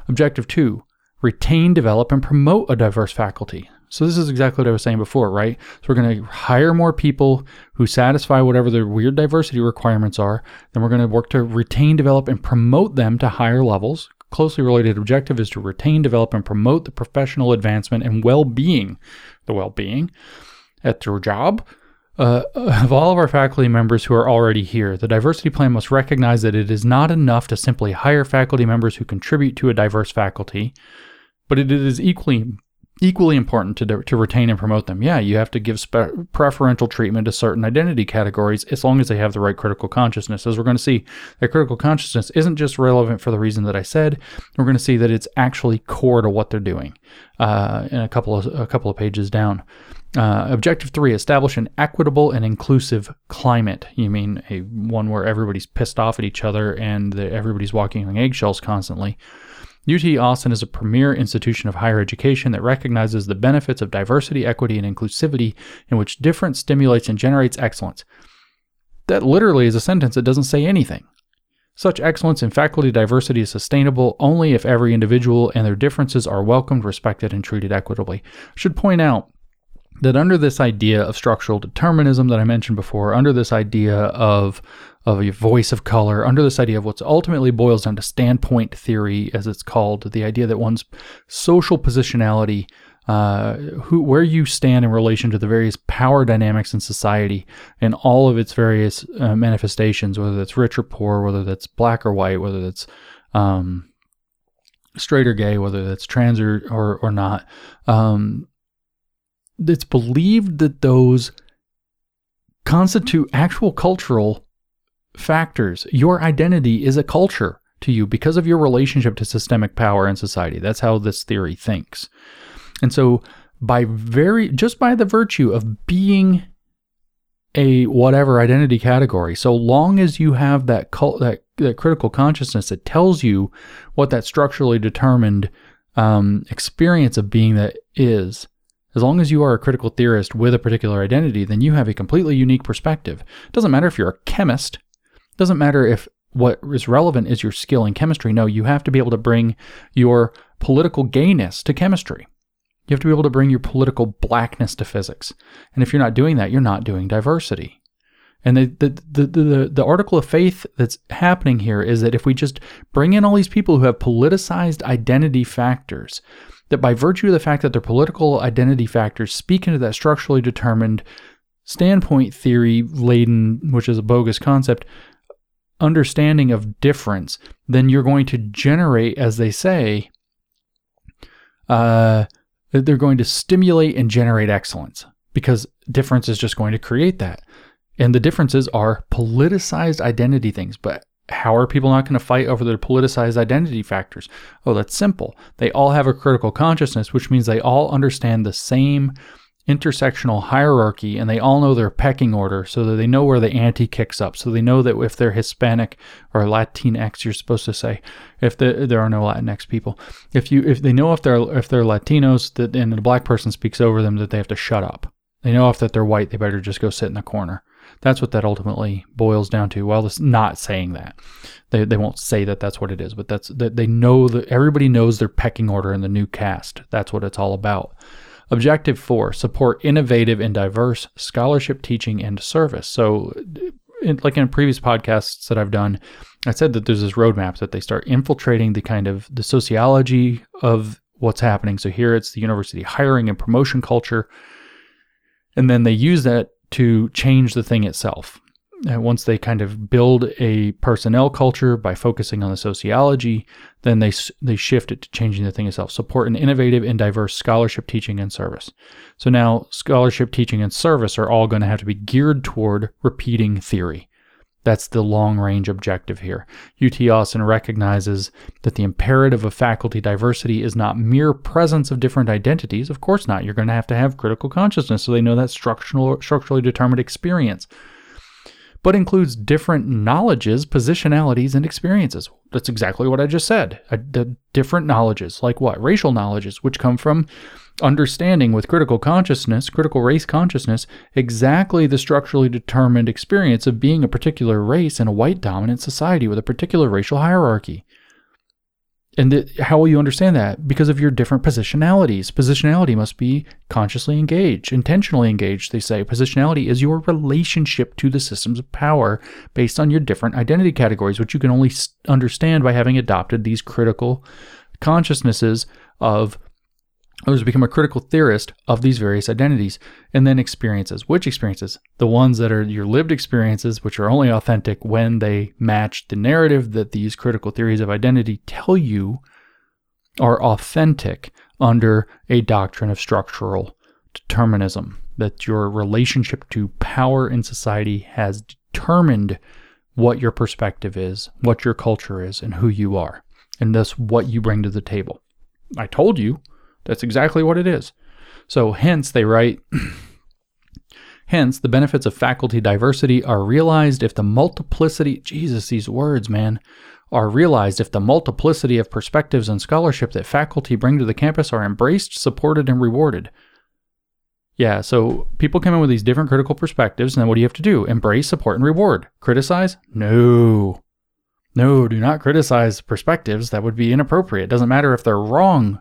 Objective 2, retain, develop, and promote a diverse faculty. So this is exactly what I was saying before, right? So we're going to hire more people who satisfy whatever their weird diversity requirements are. Then we're going to work to retain, develop, and promote them to higher levels. Closely related objective is to retain, develop, and promote the professional advancement and well-being, the well-being at their job of all of our faculty members who are already here. The diversity plan must recognize that it is not enough to simply hire faculty members who contribute to a diverse faculty, but it is equally important to retain and promote them. Yeah, you have to give preferential treatment to certain identity categories as long as they have the right critical consciousness. As we're going to see, that critical consciousness isn't just relevant for the reason that I said. We're going to see that it's actually core to what they're doing in a couple of pages down. Objective 3, establish an equitable and inclusive climate. You mean one where everybody's pissed off at each other and everybody's walking on eggshells constantly. UT Austin is a premier institution of higher education that recognizes the benefits of diversity, equity, and inclusivity in which difference stimulates and generates excellence. That literally is a sentence that doesn't say anything. Such excellence in faculty diversity is sustainable only if every individual and their differences are welcomed, respected, and treated equitably. I should point out that under this idea of structural determinism that I mentioned before, under this idea of a voice of color, under this idea of what ultimately boils down to standpoint theory, as it's called, the idea that one's social positionality, where you stand in relation to the various power dynamics in society and all of its various manifestations, whether that's rich or poor, whether that's black or white, whether that's straight or gay, whether that's trans or not, it's believed that those constitute actual cultural factors. Your identity is a culture to you because of your relationship to systemic power in society. That's how this theory thinks. And so by the virtue of being a whatever identity category, so long as you have that critical consciousness that tells you what that structurally determined experience of being that is, as long as you are a critical theorist with a particular identity, then you have a completely unique perspective. It doesn't matter if you're a chemist. It doesn't matter if what is relevant is your skill in chemistry. No, you have to be able to bring your political gayness to chemistry. You have to be able to bring your political blackness to physics. And if you're not doing that, you're not doing diversity. And the article of faith that's happening here is that if we just bring in all these people who have politicized identity factors, that by virtue of the fact that their political identity factors speak into that structurally determined standpoint theory laden, which is a bogus concept, understanding of difference, then you're going to generate, as they say, they're going to stimulate and generate excellence, because difference is just going to create that. And the differences are politicized identity things. But how are people not going to fight over their politicized identity factors? Oh, that's simple. They all have a critical consciousness, which means they all understand the same intersectional hierarchy, and they all know their pecking order, so that they know where the ante kicks up. So they know that if they're Hispanic or Latinx, you're supposed to say, if there are no Latinx people, if they're Latinos, that and a black person speaks over them, that they have to shut up. They know if that they're white, they better just go sit in the corner. That's what that ultimately boils down to. Well, it's not saying that. They won't say that that's what it is, but that's that they know that everybody knows their pecking order in the new caste. That's what it's all about. Objective 4, support innovative and diverse scholarship, teaching, and service. So like in previous podcasts that I've done, I said that there's this roadmap that they start infiltrating the kind of the sociology of what's happening. So here it's the university hiring and promotion culture. And then they use that to change the thing itself. And once they kind of build a personnel culture by focusing on the sociology, then they shift it to changing the thing itself. Support an innovative and diverse scholarship, teaching, and service. So now scholarship, teaching, and service are all going to have to be geared toward repeating theory. That's the long-range objective here. UT Austin recognizes that the imperative of faculty diversity is not mere presence of different identities. Of course not. You're going to have critical consciousness, so they know that structurally determined experience, but includes different knowledges, positionalities, and experiences. That's exactly what I just said. The different knowledges, like what? Racial knowledges, which come from understanding with critical consciousness, critical race consciousness, exactly the structurally determined experience of being a particular race in a white dominant society with a particular racial hierarchy. And how will you understand that? Because of your different positionalities. Positionality must be consciously engaged, intentionally engaged, they say. Positionality is your relationship to the systems of power based on your different identity categories, which you can only understand by having adopted these critical consciousnesses of, or to become a critical theorist of these various identities. And then experiences. Which experiences? The ones that are your lived experiences, which are only authentic when they match the narrative that these critical theories of identity tell you are authentic under a doctrine of structural determinism, that your relationship to power in society has determined what your perspective is, what your culture is, and who you are, and thus what you bring to the table. I told you. That's exactly what it is. So hence, they write, hence the benefits of faculty diversity are realized if the multiplicity, Jesus, these words, man, are realized if the multiplicity of perspectives and scholarship that faculty bring to the campus are embraced, supported, and rewarded. Yeah, so people come in with these different critical perspectives, and then what do you have to do? Embrace, support, and reward. Criticize? No, do not criticize perspectives. That would be inappropriate. It doesn't matter if they're wrong.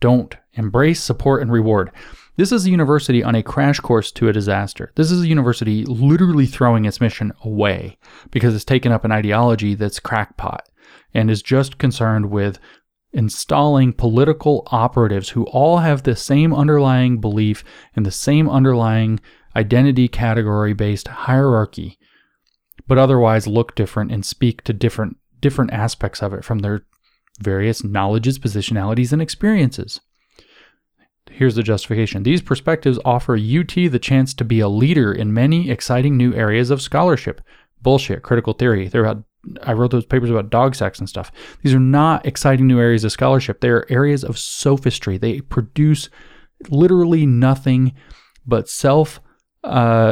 Don't. Embrace, support, and reward. This is a university on a crash course to a disaster. This is a university literally throwing its mission away because it's taken up an ideology that's crackpot and is just concerned with installing political operatives who all have the same underlying belief and the same underlying identity category-based hierarchy, but otherwise look different and speak to different aspects of it from their various knowledges, positionalities, and experiences. Here's the justification. These perspectives offer UT the chance to be a leader in many exciting new areas of scholarship. Bullshit, critical theory. I wrote those papers about dog sex and stuff. These are not exciting new areas of scholarship. They are areas of sophistry. They produce literally nothing but self-fellating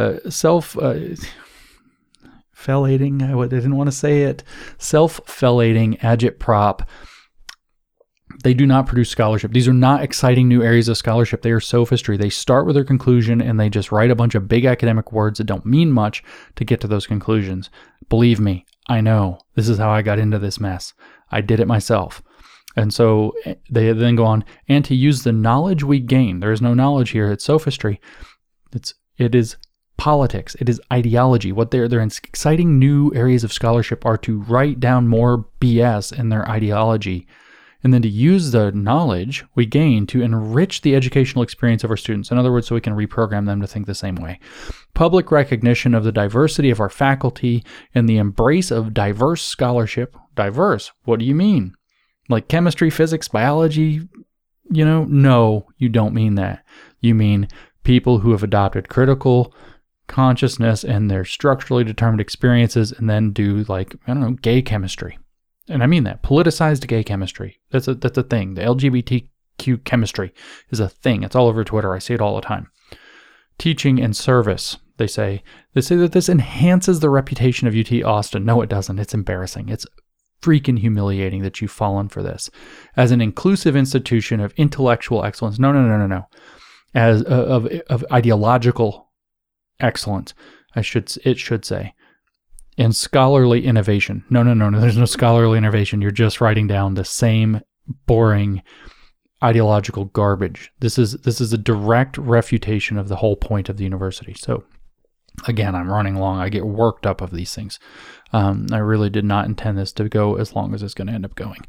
agitprop. They do not produce scholarship. These are not exciting new areas of scholarship. They are sophistry. They start with their conclusion and they just write a bunch of big academic words that don't mean much to get to those conclusions. Believe me, I know. This is how I got into this mess. I did it myself. And so they then go on, and to use the knowledge we gain. There is no knowledge here. It's sophistry. It is politics. It is ideology. What their exciting new areas of scholarship are to write down more BS in their ideology, and then to use the knowledge we gain to enrich the educational experience of our students. In other words, so we can reprogram them to think the same way. Public recognition of the diversity of our faculty and the embrace of diverse scholarship, diverse. What do you mean? Like chemistry, physics, biology? You know, no, you don't mean that. You mean people who have adopted critical consciousness and their structurally determined experiences and then do, like, I don't know, gay chemistry. And I mean that, politicized gay chemistry. That's a thing. The LGBTQ chemistry is a thing. It's all over Twitter. I see it all the time. Teaching and service, they say. They say that this enhances the reputation of UT Austin. No, it doesn't. It's embarrassing. It's freaking humiliating that you've fallen for this. As an inclusive institution of intellectual excellence. No. As of ideological excellence, it should say. And scholarly innovation. No. There's no scholarly innovation. You're just writing down the same boring ideological garbage. This is a direct refutation of the whole point of the university. So again, I'm running long. I get worked up of these things. I really did not intend this to go as long as it's going to end up going.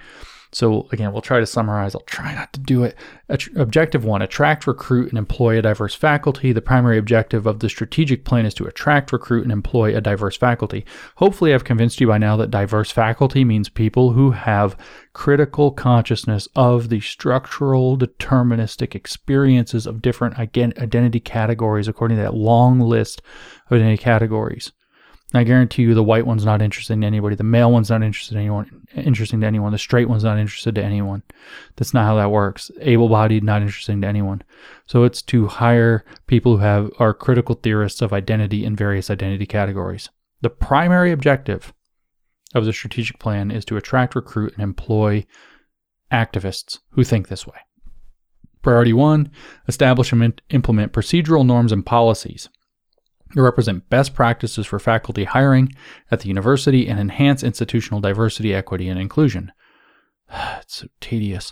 So again, we'll try to summarize. I'll try not to do it. Objective one, attract, recruit, and employ a diverse faculty. The primary objective of the strategic plan is to attract, recruit, and employ a diverse faculty. Hopefully I've convinced you by now that diverse faculty means people who have critical consciousness of the structural deterministic experiences of different identity categories according to that long list of identity categories. I guarantee you the white one's not interesting to anybody. The male one's not interesting to anyone. The straight one's not interested to anyone. That's not how that works. Able-bodied, not interesting to anyone. So it's to hire people who are critical theorists of identity in various identity categories. The primary objective of the strategic plan is to attract, recruit, and employ activists who think this way. Priority one, establish and implement procedural norms and policies to represent best practices for faculty hiring at the university and enhance institutional diversity, equity, and inclusion. It's so tedious.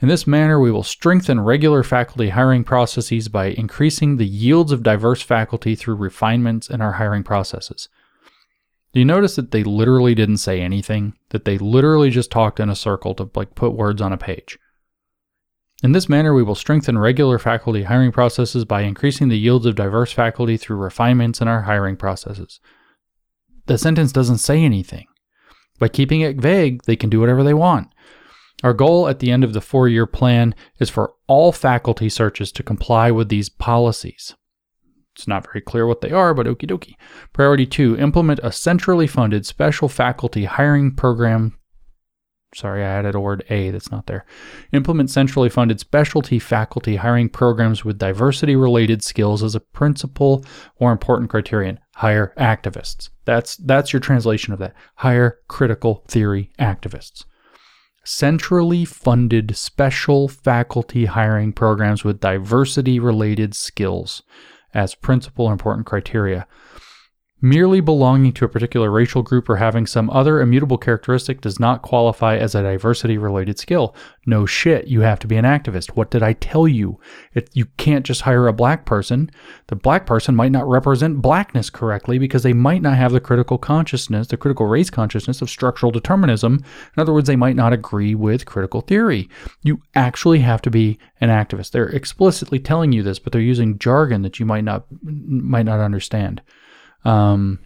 In this manner, we will strengthen regular faculty hiring processes by increasing the yields of diverse faculty through refinements in our hiring processes. Do you notice that they literally didn't say anything? That they literally just talked in a circle to, like, put words on a page. In this manner, we will strengthen regular faculty hiring processes by increasing the yields of diverse faculty through refinements in our hiring processes. The sentence doesn't say anything. By keeping it vague, they can do whatever they want. Our goal at the end of the four-year plan is for all faculty searches to comply with these policies. It's not very clear what they are, but okie dokie. Priority two, implement a centrally funded special faculty hiring program. Sorry, I added a word A that's not there. Implement centrally funded specialty faculty hiring programs with diversity-related skills as a principal or important criterion. Hire activists. That's your translation of that. Hire critical theory activists. Centrally funded special faculty hiring programs with diversity-related skills as principal or important criteria. Merely belonging to a particular racial group or having some other immutable characteristic does not qualify as a diversity-related skill. No shit, you have to be an activist. What did I tell you? You can't just hire a black person. The black person might not represent blackness correctly because they might not have the critical consciousness, the critical race consciousness of structural determinism. In other words, they might not agree with critical theory. You actually have to be an activist. They're explicitly telling you this, but they're using jargon that you might not understand. Kind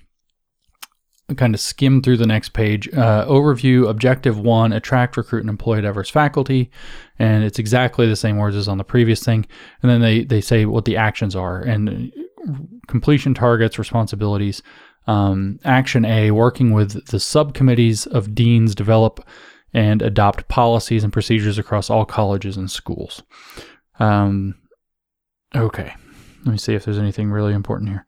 of skim through the next page. Overview, objective one, attract, recruit, and employ diverse faculty. And it's exactly the same words as on the previous thing. And then they say what the actions are and completion targets, responsibilities. Action A, working with the subcommittees of deans, develop and adopt policies and procedures across all colleges and schools. Okay. Let me see if there's anything really important here.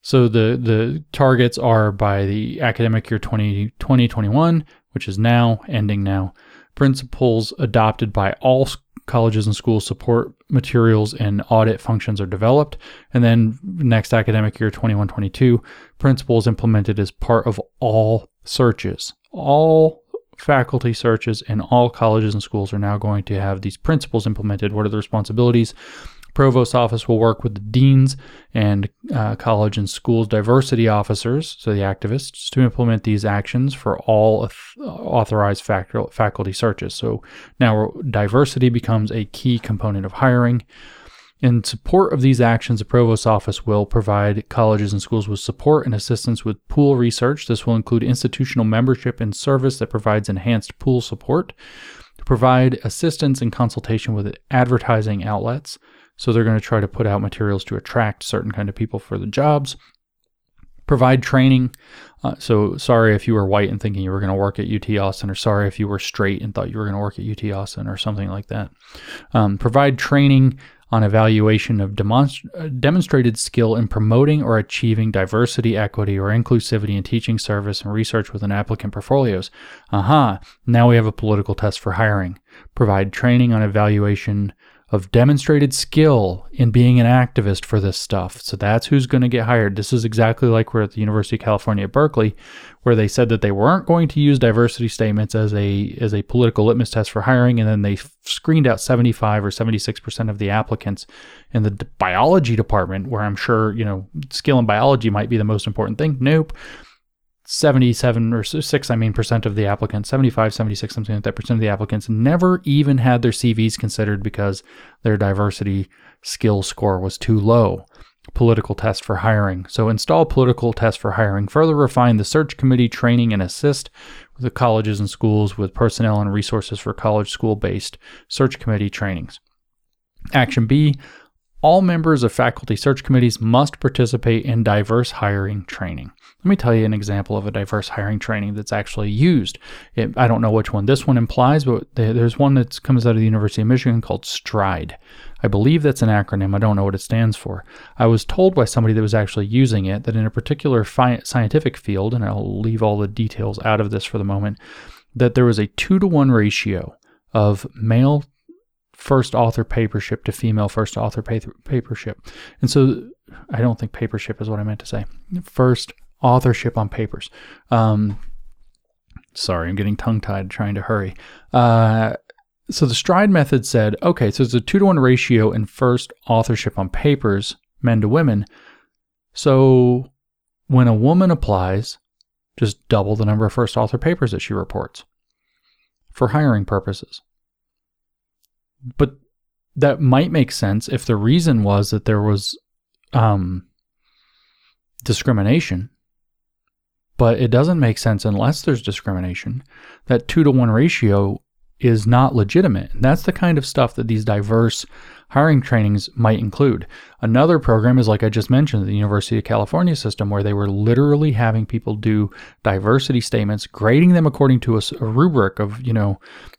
So the targets are by the academic year 2020-21, which is now, ending now. Principles adopted by all colleges and schools, support materials and audit functions are developed. And then next academic year 21-22, principles implemented as part of all searches. All faculty searches in all colleges and schools are now going to have these principles implemented. What are the responsibilities? Provost's office will work with the deans and college and schools diversity officers, so the activists, to implement these actions for all authorized faculty searches. So now diversity becomes a key component of hiring. In support of these actions, the Provost's Office will provide colleges and schools with support and assistance with pool research. This will include institutional membership and service that provides enhanced pool support, to provide assistance and consultation with advertising outlets. So they're going to try to put out materials to attract certain kind of people for the jobs. Provide training. So sorry if you were white and thinking you were going to work at UT Austin, or sorry if you were straight and thought you were going to work at UT Austin, or something like that. Provide training on evaluation of demonstrated skill in promoting or achieving diversity, equity, or inclusivity in teaching service and research within applicant portfolios. Now we have a political test for hiring. Provide training on evaluation of demonstrated skill in being an activist for this stuff. So that's who's going to get hired. This is exactly like we're at the University of California at Berkeley, where they said that they weren't going to use diversity statements as a political litmus test for hiring, and then they screened out 75 or 76% of the applicants in the biology department, where I'm sure, skill in biology might be the most important thing. Nope. 76% of the applicants, 75, 76, something like that percent of the applicants never even had their CVs considered because their diversity skill score was too low. Political test for hiring. So install political test for hiring. Further refine the search committee training and assist with the colleges and schools with personnel and resources for college school-based search committee trainings. Action B, all members of faculty search committees must participate in diverse hiring training. Let me tell you an example of a diverse hiring training that's actually used. I don't know which one this one implies, but there's one that comes out of the University of Michigan called STRIDE. I believe that's an acronym. I don't know what it stands for. I was told by somebody that was actually using it that in a particular scientific field, and I'll leave all the details out of this for the moment, that there was a 2-to-1 ratio of male first author papership to female first author papership. And so I don't think papership is what I meant to say. First authorship on papers. Sorry, I'm getting tongue-tied trying to hurry. So the STRIDE method said, okay, so it's a 2-to-1 ratio in first authorship on papers, men to women. So when a woman applies, just double the number of first author papers that she reports for hiring purposes. But that might make sense if the reason was that there was discrimination, but it doesn't make sense unless there's discrimination. That 2-to-1 ratio is not legitimate. And that's the kind of stuff that these diverse hiring trainings might include. Another program is, like I just mentioned, the University of California system, where they were literally having people do diversity statements, grading them according to a rubric of,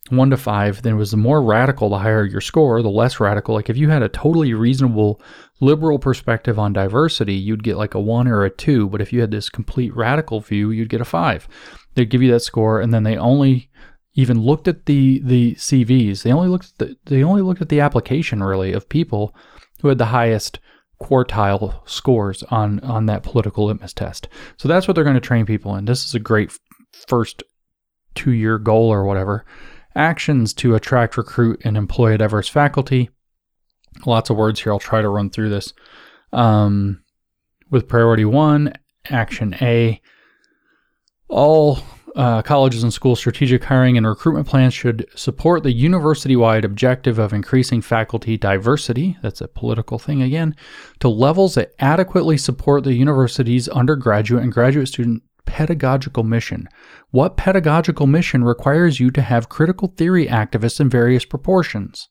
1 to 5. Then it was the more radical, the higher your score, the less radical. Like if you had a totally reasonable liberal perspective on diversity, you'd get like a 1 or a 2. But if you had this complete radical view, you'd get a 5. They'd give you that score, and then they only even looked at the CVs. They only looked at the application, really, of people who had the highest quartile scores on that political litmus test. So that's what they're going to train people in. This is a great first 2-year goal or whatever. Actions to attract, recruit, and employ a diverse faculty. Lots of words here. I'll try to run through this. With priority 1, action A, all colleges and schools' strategic hiring and recruitment plans should support the university-wide objective of increasing faculty diversity, that's a political thing again, to levels that adequately support the university's undergraduate and graduate student pedagogical mission. What pedagogical mission requires you to have critical theory activists in various proportions?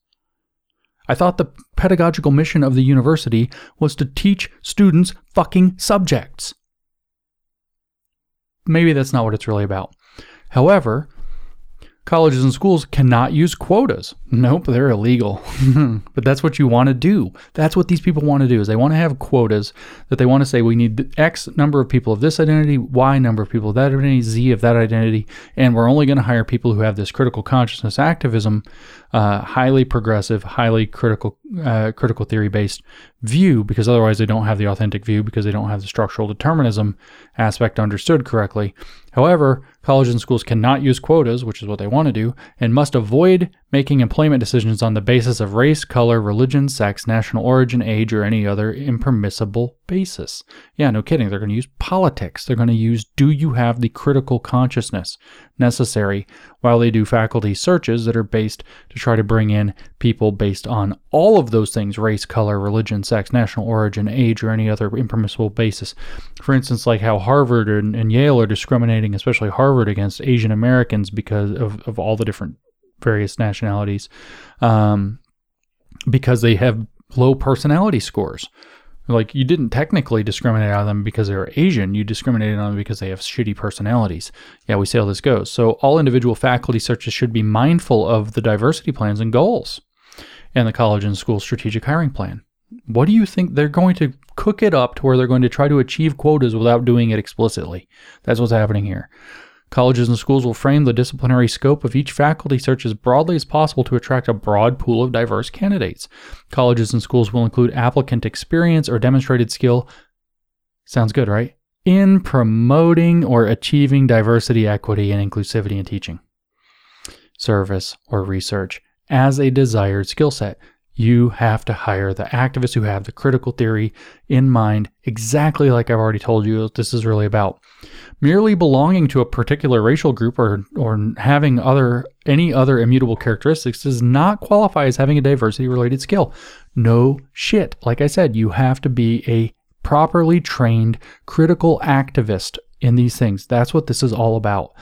I thought the pedagogical mission of the university was to teach students fucking subjects. Maybe that's not what it's really about. However, colleges and schools cannot use quotas. Nope, they're illegal. But that's what you want to do. That's what these people want to do, is they want to have quotas that they want to say we need X number of people of this identity, Y number of people of that identity, Z of that identity, and we're only going to hire people who have this critical consciousness activism, highly progressive, highly critical theory-based view, because otherwise they don't have the authentic view, because they don't have the structural determinism aspect understood correctly. However, colleges and schools cannot use quotas, which is what they want to do, and must avoid making employment decisions on the basis of race, color, religion, sex, national origin, age, or any other impermissible basis. Yeah, no kidding. They're going to use politics. They're going to use, do you have the critical consciousness necessary, while they do faculty searches that are based to try to bring in people based on all of those things, race, color, religion, sex, national origin, age, or any other impermissible basis. For instance, like how Harvard and Yale are discriminating, especially Harvard, against Asian Americans because of all the different various nationalities, because they have low personality scores. Like, you didn't technically discriminate on them because they were Asian. You discriminated on them because they have shitty personalities. Yeah, we see how this goes. So all individual faculty searches should be mindful of the diversity plans and goals and the college and school strategic hiring plan. What do you think? They're going to cook it up to where they're going to try to achieve quotas without doing it explicitly. That's what's happening here. Colleges and schools will frame the disciplinary scope of each faculty search as broadly as possible to attract a broad pool of diverse candidates. Colleges and schools will include applicant experience or demonstrated skill, sounds good, right? In promoting or achieving diversity, equity, and inclusivity in teaching, service, or research as a desired skill set. You have to hire the activists who have the critical theory in mind, exactly like I've already told you this is really about. Merely belonging to a particular racial group or having any other immutable characteristics does not qualify as having a diversity-related skill. No shit. Like I said, you have to be a properly trained critical activist in these things. That's what this is all about.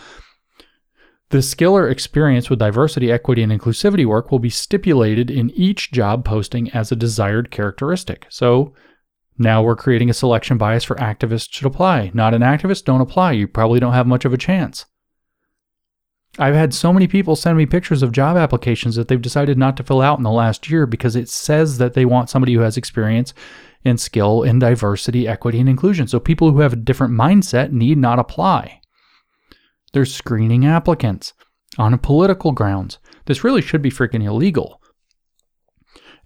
The skill or experience with diversity, equity, and inclusivity work will be stipulated in each job posting as a desired characteristic. So now we're creating a selection bias for activists should apply. Not an activist, don't apply. You probably don't have much of a chance. I've had so many people send me pictures of job applications that they've decided not to fill out in the last year because it says that they want somebody who has experience and skill in diversity, equity, and inclusion. So people who have a different mindset need not apply. They're screening applicants on political grounds. This really should be freaking illegal.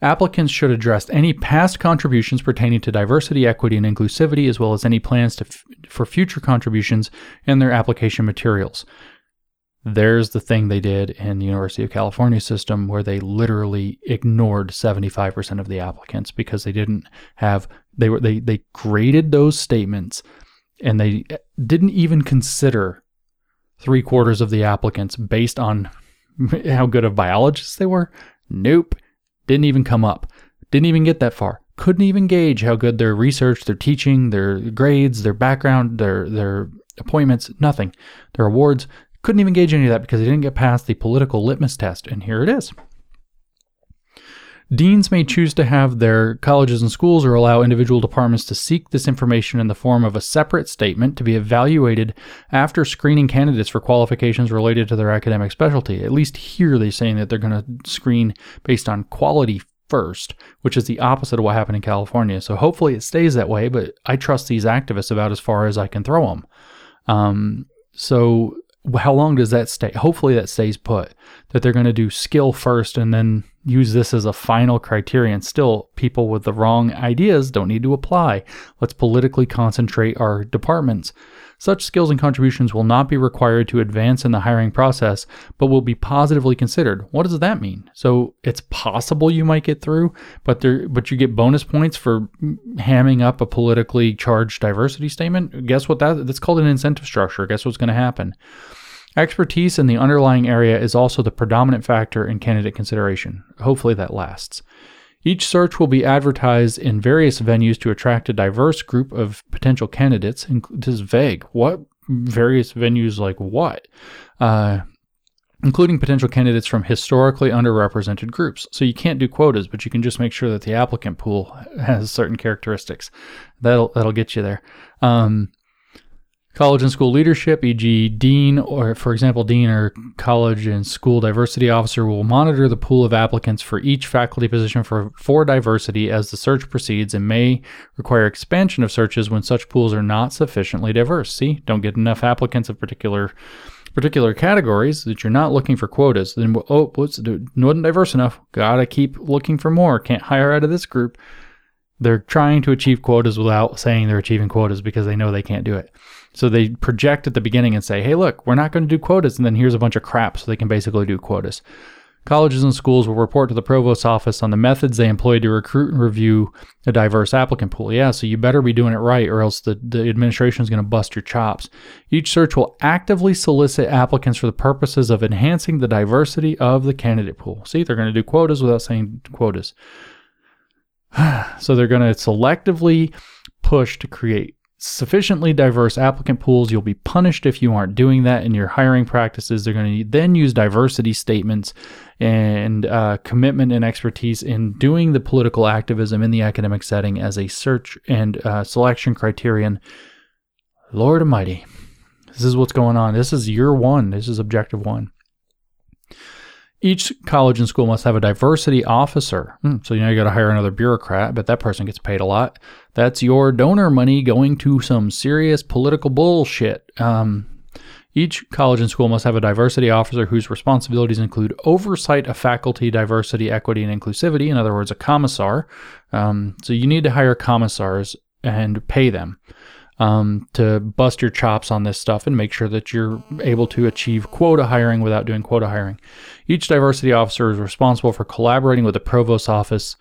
Applicants should address any past contributions pertaining to diversity, equity, and inclusivity, as well as any plans for future contributions in their application materials. There's the thing they did in the University of California system where they literally ignored 75% of the applicants because they didn't have, they graded those statements and they didn't even consider 3/4 of the applicants based on how good of biologists they were. Nope. Didn't even come up. Didn't even get that far. Couldn't even gauge how good their research, their teaching, their grades, their background, their appointments, nothing. Their awards. Couldn't even gauge any of that because they didn't get past the political litmus test. And here it is. Deans may choose to have their colleges and schools or allow individual departments to seek this information in the form of a separate statement to be evaluated after screening candidates for qualifications related to their academic specialty. At least here they're saying that they're going to screen based on quality first, which is the opposite of what happened in California. So hopefully it stays that way, but I trust these activists about as far as I can throw them. So how long does that stay? Hopefully that stays put, that they're going to do skill first and then use this as a final criterion. Still, people with the wrong ideas don't need to apply. Let's politically concentrate our departments. Such skills and contributions will not be required to advance in the hiring process, but will be positively considered. What does that mean? So it's possible you might get through, but you get bonus points for hamming up a politically charged diversity statement. Guess what? That's called an incentive structure. Guess what's going to happen? Expertise in the underlying area is also the predominant factor in candidate consideration. Hopefully that lasts. Each search will be advertised in various venues to attract a diverse group of potential candidates. This is vague. What? Various venues like what? Including potential candidates from historically underrepresented groups. So you can't do quotas, but you can just make sure that the applicant pool has certain characteristics. That'll get you there. College and school leadership, e.g. dean, or for example, dean or college and school diversity officer will monitor the pool of applicants for each faculty position for diversity as the search proceeds and may require expansion of searches when such pools are not sufficiently diverse. See, don't get enough applicants of particular categories that you're not looking for quotas. Then, wasn't diverse enough. Gotta keep looking for more. Can't hire out of this group. They're trying to achieve quotas without saying they're achieving quotas because they know they can't do it. So they project at the beginning and say, hey, look, we're not going to do quotas. And then here's a bunch of crap so they can basically do quotas. Colleges and schools will report to the provost's office on the methods they employ to recruit and review a diverse applicant pool. Yeah, so you better be doing it right, or else the administration is going to bust your chops. Each search will actively solicit applicants for the purposes of enhancing the diversity of the candidate pool. See, they're going to do quotas without saying quotas. So they're going to selectively push to create sufficiently diverse applicant pools. You'll be punished if you aren't doing that in your hiring practices. They're going to then use diversity statements and commitment and expertise in doing the political activism in the academic setting as a search and selection criterion. Lord Almighty, this is what's going on. This is year one. This is objective one. Each college and school must have a diversity officer. So you got to hire another bureaucrat, but that person gets paid a lot. That's your donor money going to some serious political bullshit. Each college and school must have a diversity officer whose responsibilities include oversight of faculty, diversity, equity, and inclusivity. In other words, a commissar. So you need to hire commissars and pay them to bust your chops on this stuff and make sure that you're able to achieve quota hiring without doing quota hiring. Each diversity officer is responsible for collaborating with the provost's office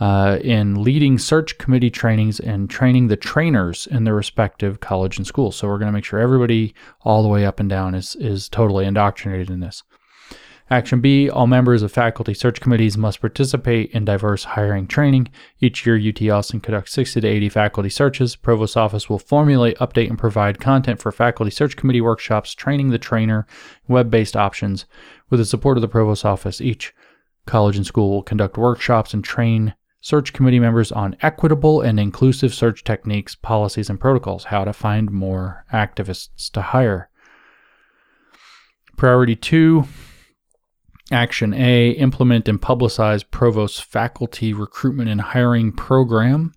in leading search committee trainings and training the trainers in their respective college and school. So we're going to make sure everybody all the way up and down is totally indoctrinated in this. Action B, all members of faculty search committees must participate in diverse hiring training. Each year, UT Austin conducts 60 to 80 faculty searches. Provost's office will formulate, update, and provide content for faculty search committee workshops, training the trainer, web-based options. With the support of the provost's office, each college and school will conduct workshops and train search committee members on equitable and inclusive search techniques, policies, and protocols, how to find more activists to hire. Priority 2. Action A, implement and publicize provost's faculty recruitment and hiring program.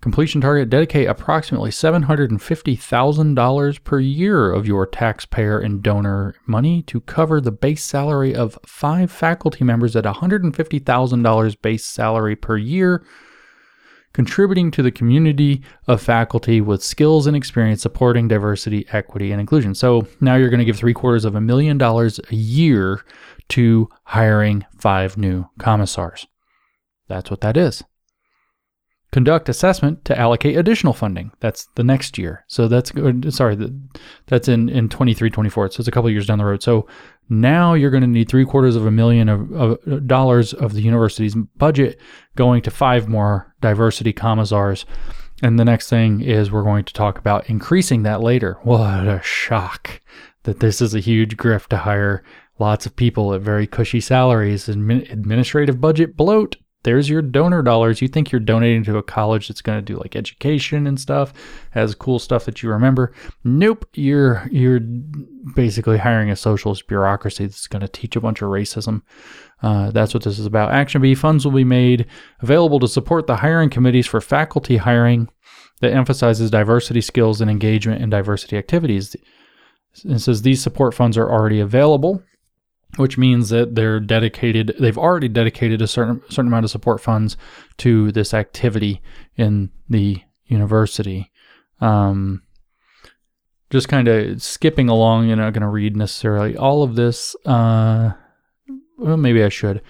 Completion target, dedicate approximately $750,000 per year of your taxpayer and donor money to cover the base salary of 5 faculty members at $150,000 base salary per year, contributing to the community of faculty with skills and experience supporting diversity, equity, and inclusion. So now you're going to give $750,000 a year to hiring 5 new commissars. That's what that is. Conduct assessment to allocate additional funding. That's the next year. So that's good. Sorry, that's in 23, 24. So it's a couple of years down the road. So now you're going to need $750,000 of dollars of the university's budget going to 5 more diversity commissars. And the next thing is we're going to talk about increasing that later. What a shock that this is a huge grift to hire lots of people at very cushy salaries and administrative budget bloat. There's your donor dollars. You think you're donating to a college that's going to do like education and stuff, has cool stuff that you remember. Nope, you're basically hiring a socialist bureaucracy that's going to teach a bunch of racism. That's what this is about. Action B, funds will be made available to support the hiring committees for faculty hiring that emphasizes diversity skills and engagement in diversity activities. It says these support funds are already available, which means that they've already dedicated a certain amount of support funds to this activity in the university. Just kind of skipping along, you're not going to read necessarily all of this. Well, maybe I should.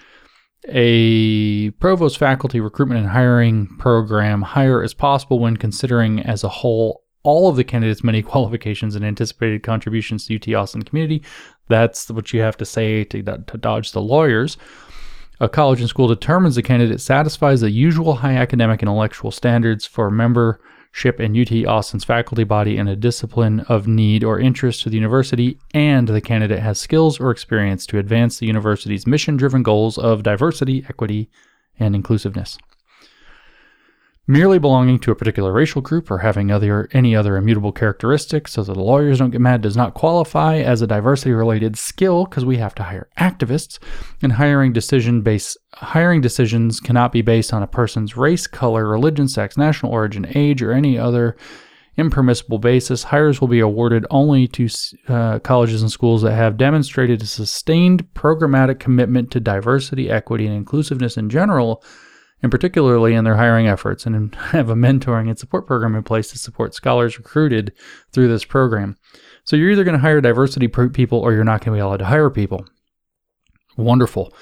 A provost faculty recruitment and hiring program, hire as possible when considering as a whole all of the candidates' many qualifications and anticipated contributions to UT Austin community. That's what you have to say to dodge the lawyers. A college and school determines the candidate satisfies the usual high academic and intellectual standards for membership in UT Austin's faculty body in a discipline of need or interest to the university, and the candidate has skills or experience to advance the university's mission-driven goals of diversity, equity, and inclusiveness. Merely belonging to a particular racial group or having any other immutable characteristics so that the lawyers don't get mad does not qualify as a diversity-related skill, because we have to hire activists, and hiring decisions cannot be based on a person's race, color, religion, sex, national origin, age, or any other impermissible basis. Hires will be awarded only to colleges and schools that have demonstrated a sustained programmatic commitment to diversity, equity, and inclusiveness in general, and particularly in their hiring efforts, and have a mentoring and support program in place to support scholars recruited through this program. So you're either going to hire diversity people or you're not going to be allowed to hire people. Wonderful.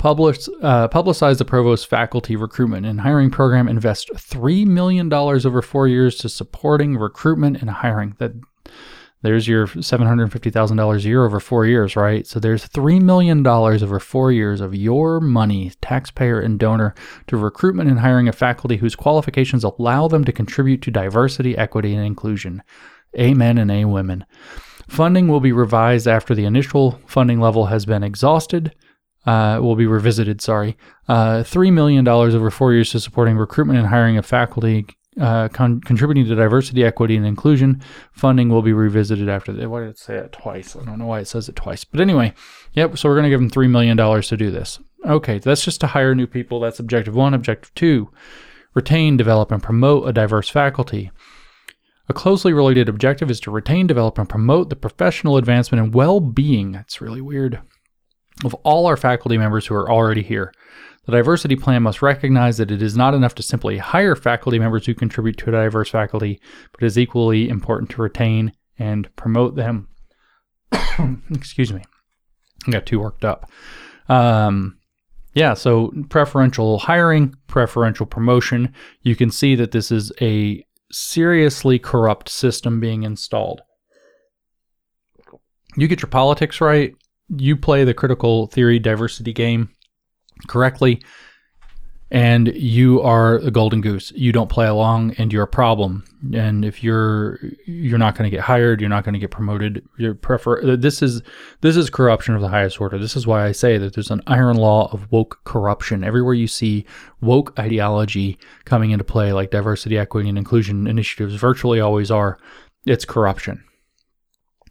Publicize the provost's faculty recruitment and hiring program. Invest $3 million over 4 years to supporting recruitment and hiring. That there's your $750,000 a year over 4 years, right? So there's $3 million over 4 years of your money, taxpayer and donor, to recruitment and hiring of faculty whose qualifications allow them to contribute to diversity, equity, and inclusion. Amen and amen. Funding will be revised after the initial funding level has been exhausted. Will be revisited, sorry. $3 million over 4 years to supporting recruitment and hiring of faculty, contributing to diversity, equity, and inclusion. Funding will be revisited after the... Why did it say that twice? I don't know why it says it twice. But anyway, yep, so we're going to give them $3 million to do this. Okay, that's just to hire new people. That's objective one. Objective two, retain, develop, and promote a diverse faculty. A closely related objective is to retain, develop, and promote the professional advancement and well-being. That's really weird. Of all our faculty members who are already here. The diversity plan must recognize that it is not enough to simply hire faculty members who contribute to a diverse faculty, but it is equally important to retain and promote them. Excuse me. I got too worked up. Yeah, so preferential hiring, preferential promotion. You can see that this is a seriously corrupt system being installed. You get your politics right. You play the critical theory diversity game correctly, and you are the golden goose. You don't play along, and you're a problem. And if you're not going to get hired, you're not going to get promoted. This is corruption of the highest order. This is why I say that there's an iron law of woke corruption. Everywhere you see woke ideology coming into play, like diversity, equity, and inclusion initiatives, virtually always are. It's corruption.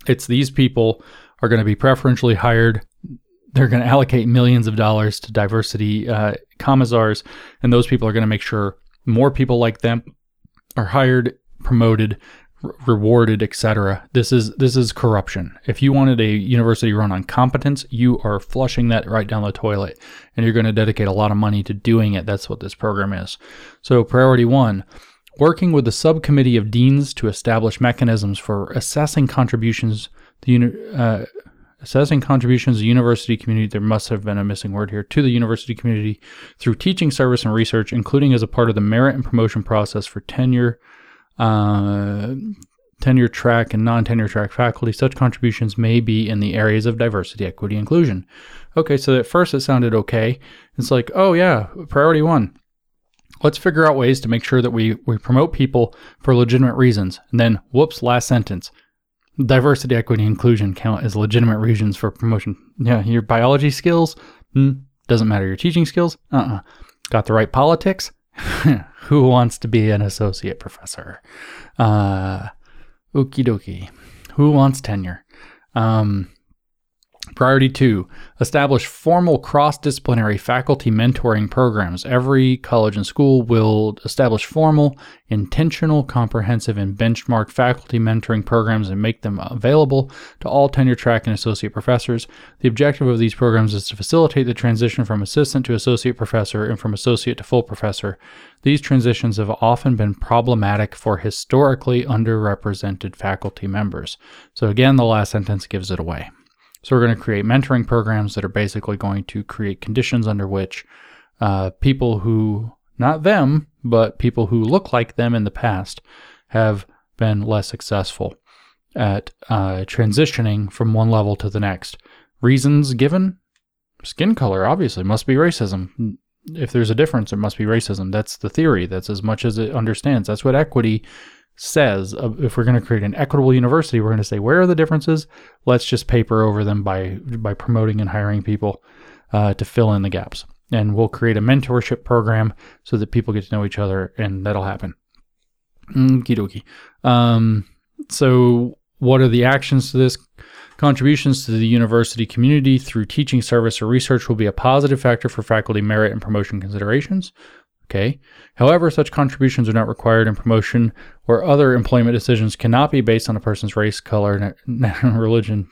It's these people are going to be preferentially hired. They're going to allocate millions of dollars to diversity commissars, and those people are going to make sure more people like them are hired, promoted, rewarded, etc. This is corruption. If you wanted a university run on competence, you are flushing that right down the toilet, and you're going to dedicate a lot of money to doing it. That's what this program is. So priority one, working with the subcommittee of deans to establish mechanisms for assessing contributions the university community. There must have been a missing word here. To the university community through teaching service and research, including as a part of the merit and promotion process for tenure track and non-tenure track faculty. Such contributions may be in the areas of diversity, equity, inclusion. Okay, so at first it sounded okay. It's like, oh yeah, priority one. Let's figure out ways to make sure that we promote people for legitimate reasons. And then, whoops, last sentence. Diversity, equity, inclusion count as legitimate reasons for promotion. Yeah, your biology skills? Doesn't matter. Your teaching skills? Got the right politics? Who wants to be an associate professor? Okie dokie. Who wants tenure? Priority two, establish formal cross-disciplinary faculty mentoring programs. Every college and school will establish formal, intentional, comprehensive, and benchmark faculty mentoring programs and make them available to all tenure track and associate professors. The objective of these programs is to facilitate the transition from assistant to associate professor and from associate to full professor. These transitions have often been problematic for historically underrepresented faculty members. So again, the last sentence gives it away. So we're going to create mentoring programs that are basically going to create conditions under which people who, not them, but people who look like them in the past have been less successful at transitioning from one level to the next. Reasons given? Skin color, obviously, must be racism. If there's a difference, it must be racism. That's the theory. That's as much as it understands. That's what equity says. If we're going to create an equitable university, we're going to say, where are the differences? Let's just paper over them by promoting and hiring people to fill in the gaps. And we'll create a mentorship program so that people get to know each other, and that'll happen. Okie dokie. So what are the actions to this? Contributions to the university community through teaching service or research will be a positive factor for faculty merit and promotion considerations. Okay. However, such contributions are not required, and promotion or other employment decisions cannot be based on a person's race, color, religion,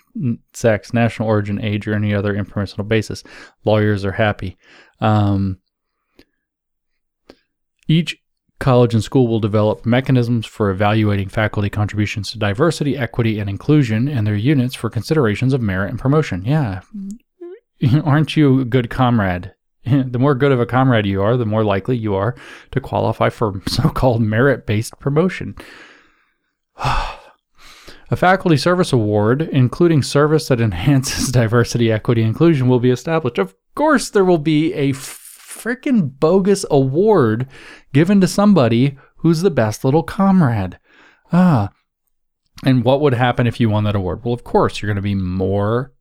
sex, national origin, age, or any other impersonal basis. Lawyers are happy. Each college and school will develop mechanisms for evaluating faculty contributions to diversity, equity, and inclusion and their units for considerations of merit and promotion. Yeah. aren't you a good comrade? The more good of a comrade you are, the more likely you are to qualify for so-called merit-based promotion. A faculty service award, including service that enhances diversity, equity, and inclusion, will be established. Of course, there will be a freaking bogus award given to somebody who's the best little comrade. And what would happen if you won that award? Well, of course, you're going to be more...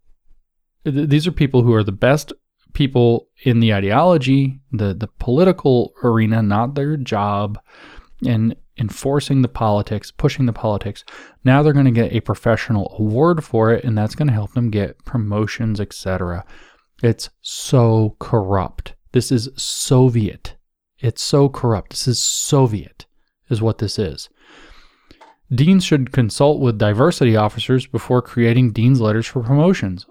These are people who are the best people in the ideology, the political arena, not their job, and enforcing the politics, pushing the politics. Now they're going to get a professional award for it, and that's going to help them get promotions, etc. It's so corrupt. This is Soviet. It's so corrupt. This is Soviet, is what this is. Deans should consult with diversity officers before creating dean's letters for promotions.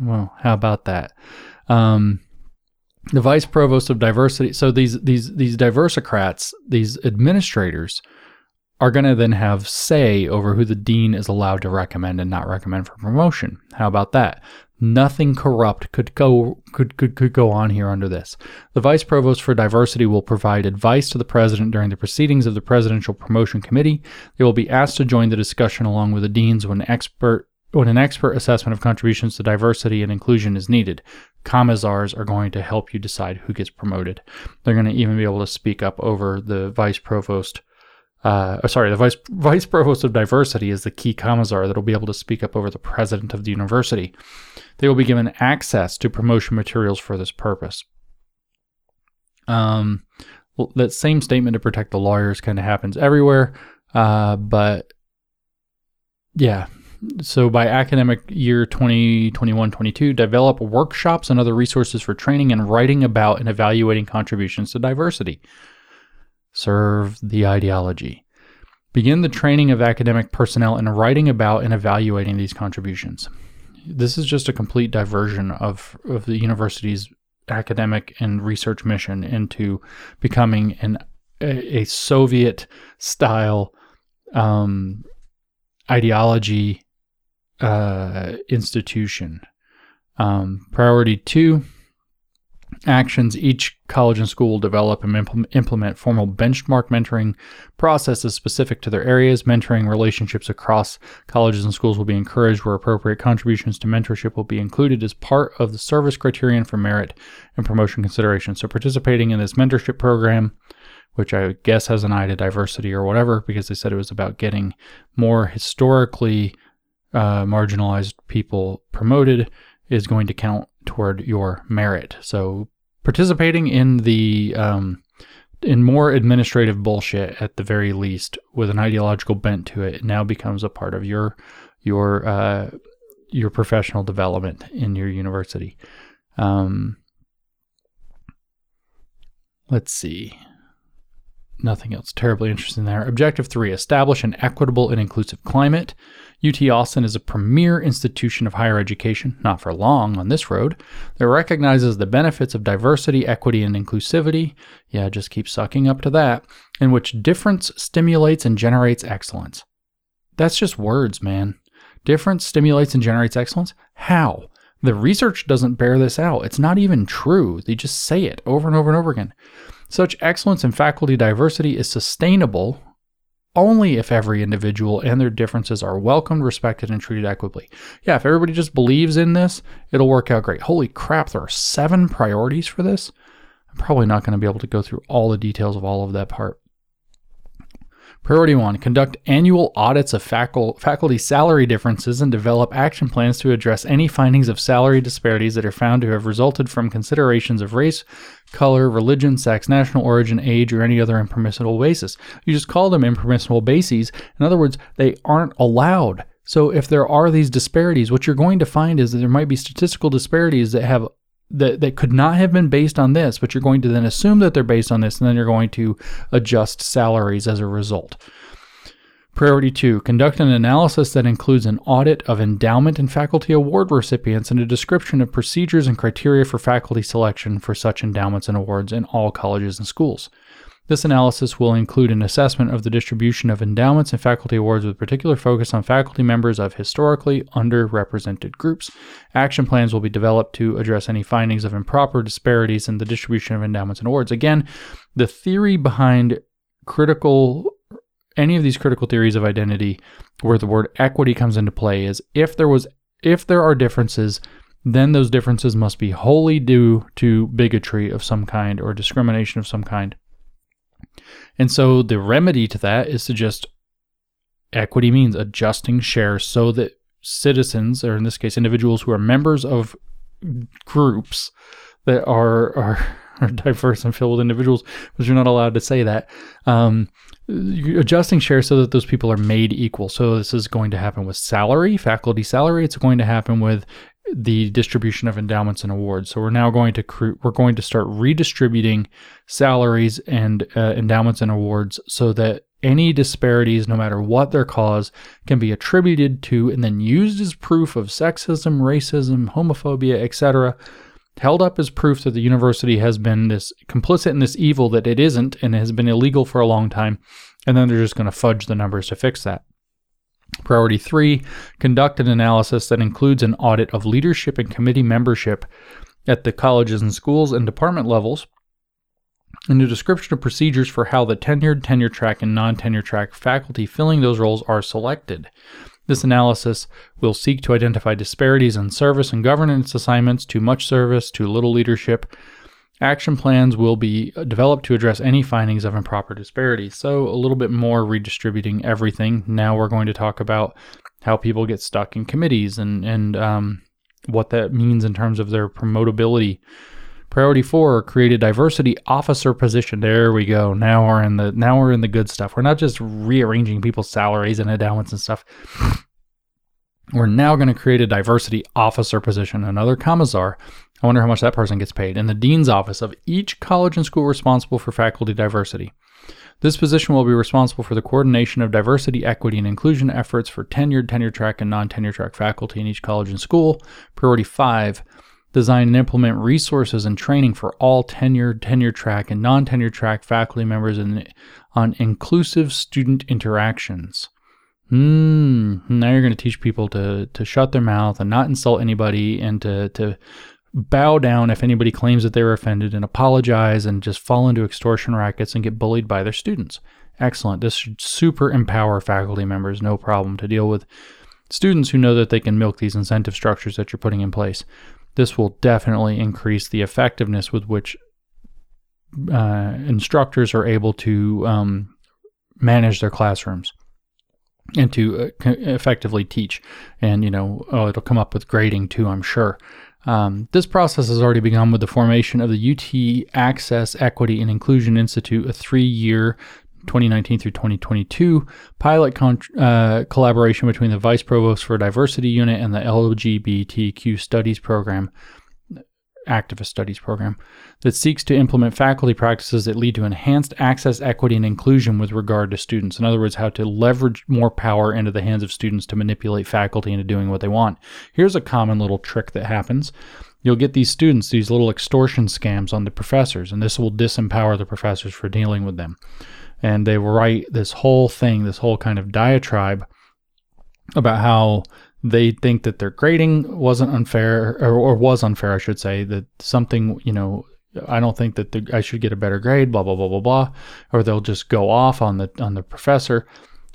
Well, how about that? The vice provost of diversity. So these diversocrats, these administrators, are going to then have say over who the dean is allowed to recommend and not recommend for promotion. How about that? Nothing corrupt could go on here under this. The vice provost for diversity will provide advice to the president during the proceedings of the presidential promotion committee. They will be asked to join the discussion along with the deans when an expert assessment of contributions to diversity and inclusion is needed. Commissars are going to help you decide who gets promoted. They're going to even be able to speak up over the vice provost. The vice provost of diversity is the key commissar that will be able to speak up over the president of the university. They will be given access to promotion materials for this purpose. That same statement to protect the lawyers kind of happens everywhere. So by academic year 2021-22, develop workshops and other resources for training and writing about and evaluating contributions to diversity. Serve the ideology. Begin the training of academic personnel in writing about and evaluating these contributions. This is just a complete diversion of the university's academic and research mission into becoming a Soviet-style ideology institution. Priority 2, actions. Each college and school will develop and implement formal benchmark mentoring processes specific to their areas. Mentoring relationships across colleges and schools will be encouraged where appropriate. Contributions to mentorship will be included as part of the service criterion for merit and promotion consideration. So participating in this mentorship program, which I guess has an eye to diversity or whatever, because they said it was about getting more historically marginalized people promoted, is going to count toward your merit. So participating in the in more administrative bullshit, at the very least, with an ideological bent to it, now becomes a part of your professional development in your university. Let's see. Nothing else terribly interesting there. Objective 3, establish an equitable and inclusive climate. UT Austin is a premier institution of higher education, not for long on this road, that recognizes the benefits of diversity, equity, and inclusivity. Yeah, just keep sucking up to that. In which difference stimulates and generates excellence. That's just words, man. Difference stimulates and generates excellence? How? The research doesn't bear this out. It's not even true. They just say it over and over and over again. Such excellence in faculty diversity is sustainable only if every individual and their differences are welcomed, respected, and treated equitably. Yeah, if everybody just believes in this, it'll work out great. Holy crap, there are 7 priorities for this. I'm probably not going to be able to go through all the details of all of that part. Priority 1, conduct annual audits of faculty salary differences and develop action plans to address any findings of salary disparities that are found to have resulted from considerations of race, color, religion, sex, national origin, age, or any other impermissible basis. You just call them impermissible bases. In other words, they aren't allowed. So if there are these disparities, what you're going to find is that there might be statistical disparities that could not have been based on this, but you're going to then assume that they're based on this, and then you're going to adjust salaries as a result. Priority 2, conduct an analysis that includes an audit of endowment and faculty award recipients and a description of procedures and criteria for faculty selection for such endowments and awards in all colleges and schools. This analysis will include an assessment of the distribution of endowments and faculty awards with particular focus on faculty members of historically underrepresented groups. Action plans will be developed to address any findings of improper disparities in the distribution of endowments and awards. Again, the theory behind any of these critical theories of identity where the word equity comes into play is if there are differences, then those differences must be wholly due to bigotry of some kind or discrimination of some kind. And so the remedy to that is to just, equity means adjusting shares so that citizens, or in this case, individuals who are members of groups that are diverse and filled with individuals, because you're not allowed to say that, adjusting shares so that those people are made equal. So this is going to happen with salary, faculty salary. It's going to happen with the distribution of endowments and awards. So we're now going to start redistributing salaries and endowments and awards so that any disparities, no matter what their cause, can be attributed to and then used as proof of sexism, racism, homophobia, etc., held up as proof that the university has been this complicit in this evil that it isn't and has been illegal for a long time, and then they're just going to fudge the numbers to fix that. Priority 3, conduct an analysis that includes an audit of leadership and committee membership at the colleges and schools and department levels, and a description of procedures for how the tenured, tenure-track, and non-tenure-track faculty filling those roles are selected. This analysis will seek to identify disparities in service and governance assignments, too much service, too little leadership. Action plans will be developed to address any findings of improper disparities. So a little bit more redistributing everything. Now we're going to talk about how people get stuck in committees and what that means in terms of their promotability. Priority 4, create a diversity officer position. There we go. Now we're in the good stuff. We're not just rearranging people's salaries and endowments and stuff. We're now going to create a diversity officer position, another commissar. I wonder how much that person gets paid. In the dean's office of each college and school responsible for faculty diversity. This position will be responsible for the coordination of diversity, equity, and inclusion efforts for tenured, tenure-track, and non-tenure-track faculty in each college and school. Priority 5, design and implement resources and training for all tenured, tenure-track, and non-tenure-track faculty members on inclusive student interactions. Now you're going to teach people to shut their mouth and not insult anybody and to bow down if anybody claims that they were offended and apologize and just fall into extortion rackets and get bullied by their students. Excellent. This should super empower faculty members, no problem, to deal with students who know that they can milk these incentive structures that you're putting in place. This will definitely increase the effectiveness with which instructors are able to manage their classrooms and to effectively teach. And, it'll come up with grading too, I'm sure. This process has already begun with the formation of the UT Access, Equity, and Inclusion Institute, a 3-year 2019 through 2022 pilot collaboration between the Vice Provost for Diversity Unit and the LGBTQ Studies Program. Activist Studies Program that seeks to implement faculty practices that lead to enhanced access, equity, and inclusion with regard to students. In other words, how to leverage more power into the hands of students to manipulate faculty into doing what they want. Here's a common little trick that happens. You'll get these students, these little extortion scams on the professors, and this will disempower the professors for dealing with them. And they write this whole thing, this whole kind of diatribe about how they think that their grading wasn't unfair, or was unfair, I should say, that something, I don't think that I should get a better grade, blah, blah, blah, blah, blah, or they'll just go off on the professor,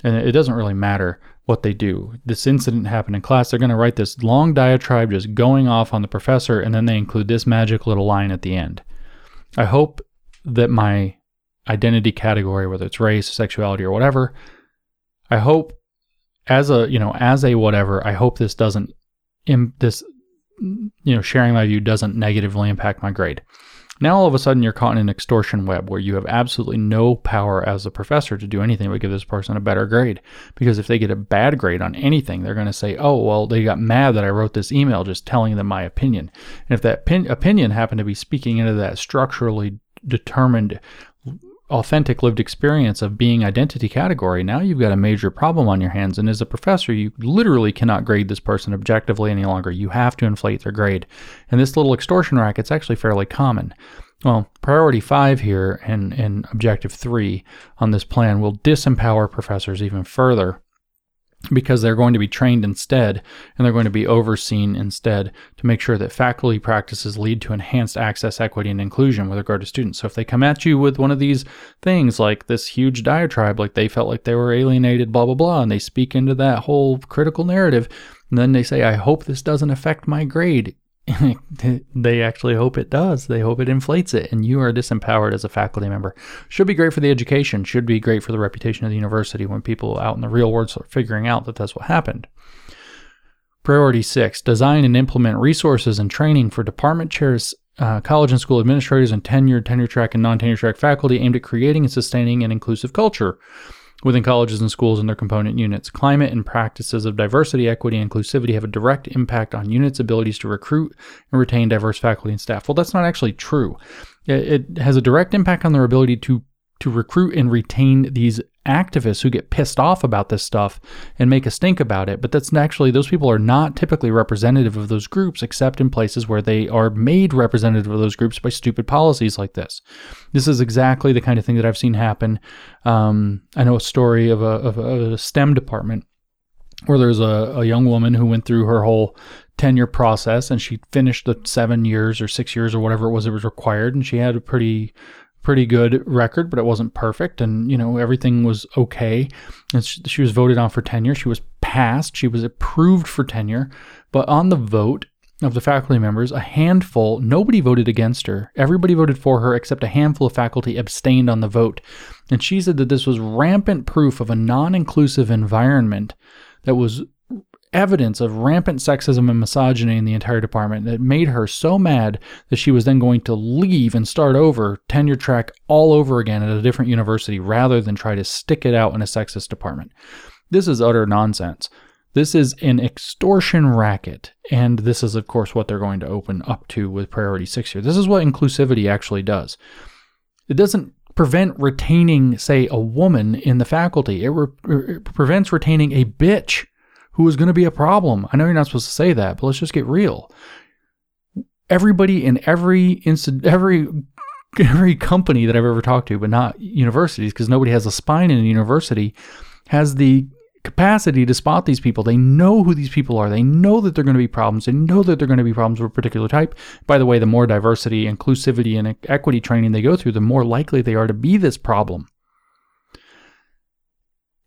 and it doesn't really matter what they do. This incident happened in class. They're going to write this long diatribe just going off on the professor, and then they include this magic little line at the end. I hope that my identity category, whether it's race, sexuality, or whatever, I hope as a whatever, I hope this doesn't, sharing my view doesn't negatively impact my grade. Now all of a sudden you're caught in an extortion web where you have absolutely no power as a professor to do anything but give this person a better grade. Because if they get a bad grade on anything, they're going to say, oh, well, they got mad that I wrote this email just telling them my opinion. And if that opinion happened to be speaking into that structurally determined authentic lived experience of being identity category, now you've got a major problem on your hands. And as a professor, you literally cannot grade this person objectively any longer. You have to inflate their grade. And this little extortion racket's actually fairly common. Well, priority 5 here and objective 3 on this plan will disempower professors even further, because they're going to be trained instead, and they're going to be overseen instead to make sure that faculty practices lead to enhanced access, equity, and inclusion with regard to students. So if they come at you with one of these things, like this huge diatribe, like they felt like they were alienated, blah, blah, blah, and they speak into that whole critical narrative, and then they say, I hope this doesn't affect my grade. They actually hope it does. They hope it inflates it, and you are disempowered as a faculty member. Should be great for the education, should be great for the reputation of the university when people out in the real world start figuring out that that's what happened. Priority 6, design and implement resources and training for department chairs, college and school administrators, and tenured, tenure track, and non-tenure track faculty aimed at creating and sustaining an inclusive culture within colleges and schools and their component units. Climate and practices of diversity, equity, and inclusivity have a direct impact on units' abilities to recruit and retain diverse faculty and staff. Well, that's not actually true. It has a direct impact on their ability to recruit and retain these activists who get pissed off about this stuff and make a stink about it. But that's actually, those people are not typically representative of those groups, except in places where they are made representative of those groups by stupid policies like this. This is exactly the kind of thing that I've seen happen. I know a story of a STEM department where there's a young woman who went through her whole tenure process, and she finished the 7 years or 6 years or whatever it was required, and she had a pretty good record, but it wasn't perfect, and everything was okay, and she was voted on for tenure. She was passed, she was approved for tenure, but on the vote of the faculty members, a handful, nobody voted against her, everybody voted for her except a handful of faculty abstained on the vote. And she said that this was rampant proof of a non-inclusive environment, that was evidence of rampant sexism and misogyny in the entire department, that made her so mad that she was then going to leave and start over tenure track all over again at a different university, rather than try to stick it out in a sexist department. This is utter nonsense. This is an extortion racket, and this is, of course, what they're going to open up to with priority 6 here. This is what inclusivity actually does. It doesn't prevent retaining, say, a woman in the faculty. It prevents retaining a bitch who is going to be a problem. I know you're not supposed to say that, but let's just get real. Everybody in every company that I've ever talked to, but not universities, because nobody has a spine in a university, has the capacity to spot these people. They know who these people are. They know that they're going to be problems. They know that they're going to be problems of a particular type. By the way, the more diversity, inclusivity, and equity training they go through, the more likely they are to be this problem.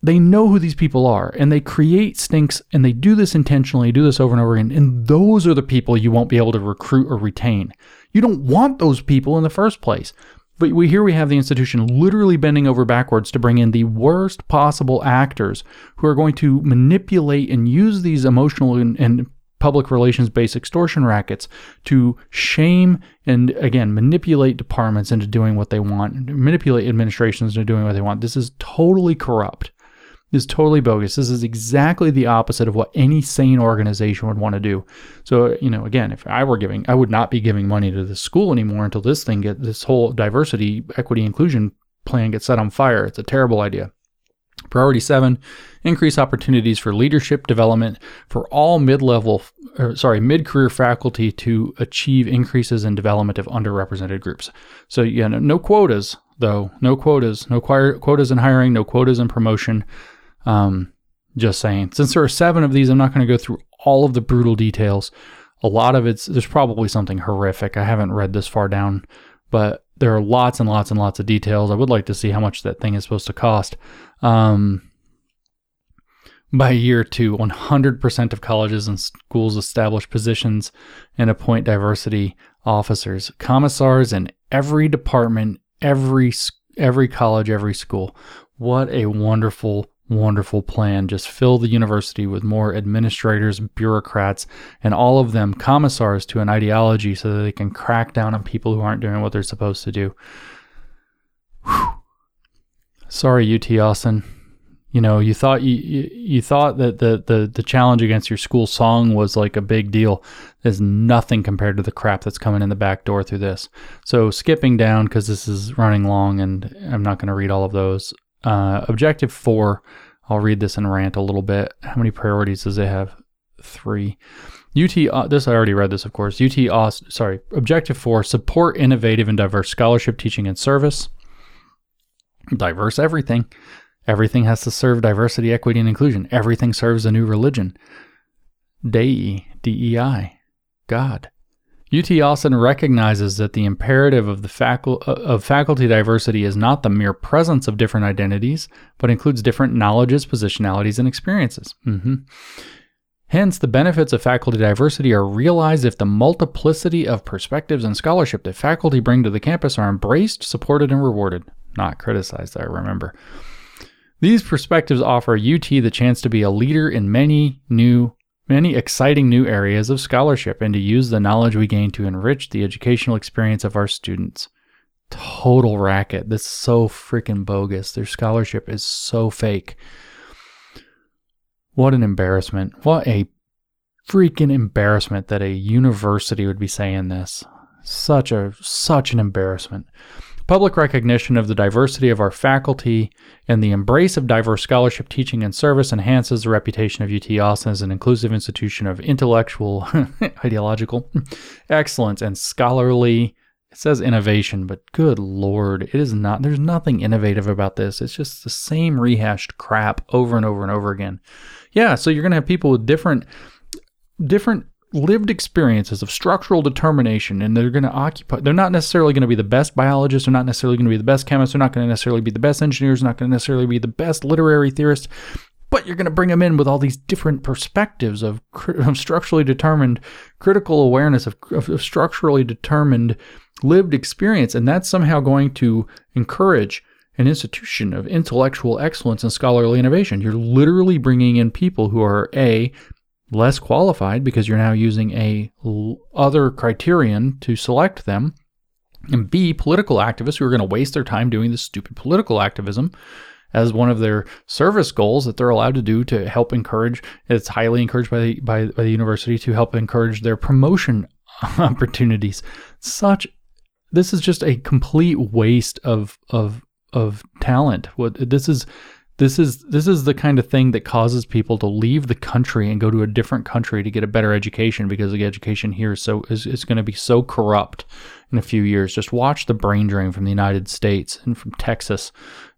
They know who these people are, and they create stinks, and they do this intentionally, do this over and over again, and those are the people you won't be able to recruit or retain. You don't want those people in the first place. But we have the institution literally bending over backwards to bring in the worst possible actors who are going to manipulate and use these emotional and public relations-based extortion rackets to shame and, again, manipulate departments into doing what they want, manipulate administrations into doing what they want. This is totally corrupt. This is totally bogus. This is exactly the opposite of what any sane organization would want to do. So, again, if I were giving, I would not be giving money to this school anymore until this whole diversity, equity, inclusion plan gets set on fire. It's a terrible idea. Priority 7, increase opportunities for leadership development for all mid-career faculty to achieve increases in development of underrepresented groups. So, no quotas, though. No quotas. No quotas in hiring, no quotas in promotion. Just saying. Since there are 7 of these, I'm not going to go through all of the brutal details. A lot of it's, there's probably something horrific. I haven't read this far down, but there are lots and lots and lots of details. I would like to see how much that thing is supposed to cost. By year 2, 100% of colleges and schools establish positions and appoint diversity officers, commissars in every department, every college, every school. What a wonderful, wonderful plan. Just fill the university with more administrators, bureaucrats, and all of them commissars to an ideology so that they can crack down on people who aren't doing what they're supposed to do. Whew. Sorry, UT Austin. You thought you thought that the challenge against your school song was like a big deal. There's nothing compared to the crap that's coming in the back door through this. So skipping down, because this is running long and I'm not going to read all of those. Objective 4, I'll read this and rant a little bit. How many priorities does it have? 3. This I already read this, of course. Objective 4, support innovative and diverse scholarship, teaching, and service. Diverse everything. Everything has to serve diversity, equity, and inclusion. Everything serves a new religion. DEI, God. UT Austin recognizes that the imperative of faculty diversity is not the mere presence of different identities, but includes different knowledges, positionalities, and experiences. Hence, the benefits of faculty diversity are realized if the multiplicity of perspectives and scholarship that faculty bring to the campus are embraced, supported, and rewarded. Not criticized, I remember. These perspectives offer UT the chance to be a leader in many exciting new areas of scholarship and to use the knowledge we gain to enrich the educational experience of our students. Total racket. That's so freaking bogus. Their scholarship is so fake. What an embarrassment. What a freaking embarrassment that a university would be saying this. Such an embarrassment. Public recognition of the diversity of our faculty and the embrace of diverse scholarship, teaching, and service enhances the reputation of UT Austin as an inclusive institution of intellectual, ideological excellence and scholarly, it says innovation, but good Lord, it is not, there's nothing innovative about this. It's just the same rehashed crap over and over and over again. Yeah, so you're going to have people with different lived experiences of structural determination, and they're not necessarily going to be the best biologists, they're not necessarily going to be the best chemists, they're not going to necessarily be the best engineers, they're not going to necessarily be the best literary theorists, but you're going to bring them in with all these different perspectives of structurally determined critical awareness, of structurally determined lived experience, and that's somehow going to encourage an institution of intellectual excellence and scholarly innovation. You're literally bringing in people who are less qualified because you're now using other criterion to select them, and B, political activists who are going to waste their time doing this stupid political activism as one of their service goals that they're allowed to do to help encourage. It's highly encouraged by the university to help encourage their promotion opportunities. This is just a complete waste of talent. This is the kind of thing that causes people to leave the country and go to a different country to get a better education, because the education here is going to be so corrupt in a few years. Just watch the brain drain from the United States and from Texas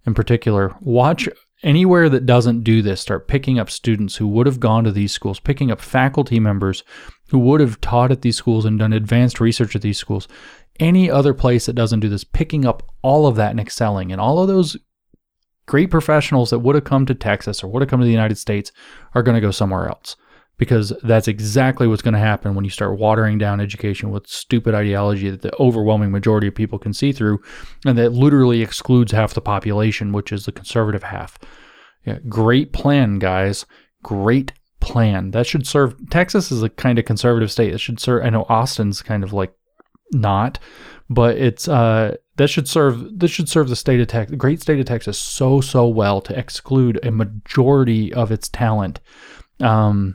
in particular. Watch anywhere that doesn't do this start picking up students who would have gone to these schools, picking up faculty members who would have taught at these schools and done advanced research at these schools. Any other place that doesn't do this, picking up all of that and excelling, and all of those great professionals that would have come to Texas or would have come to the United States are going to go somewhere else, because that's exactly what's going to happen when you start watering down education with stupid ideology that the overwhelming majority of people can see through, and that literally excludes half the population, which is the conservative half. Yeah, great plan, guys. Great plan. That should serve. Texas is a kind of conservative state. It should serve. I know Austin's kind of like not, but it's that should serve the state of Texas, great state of Texas, so well to exclude a majority of its talent from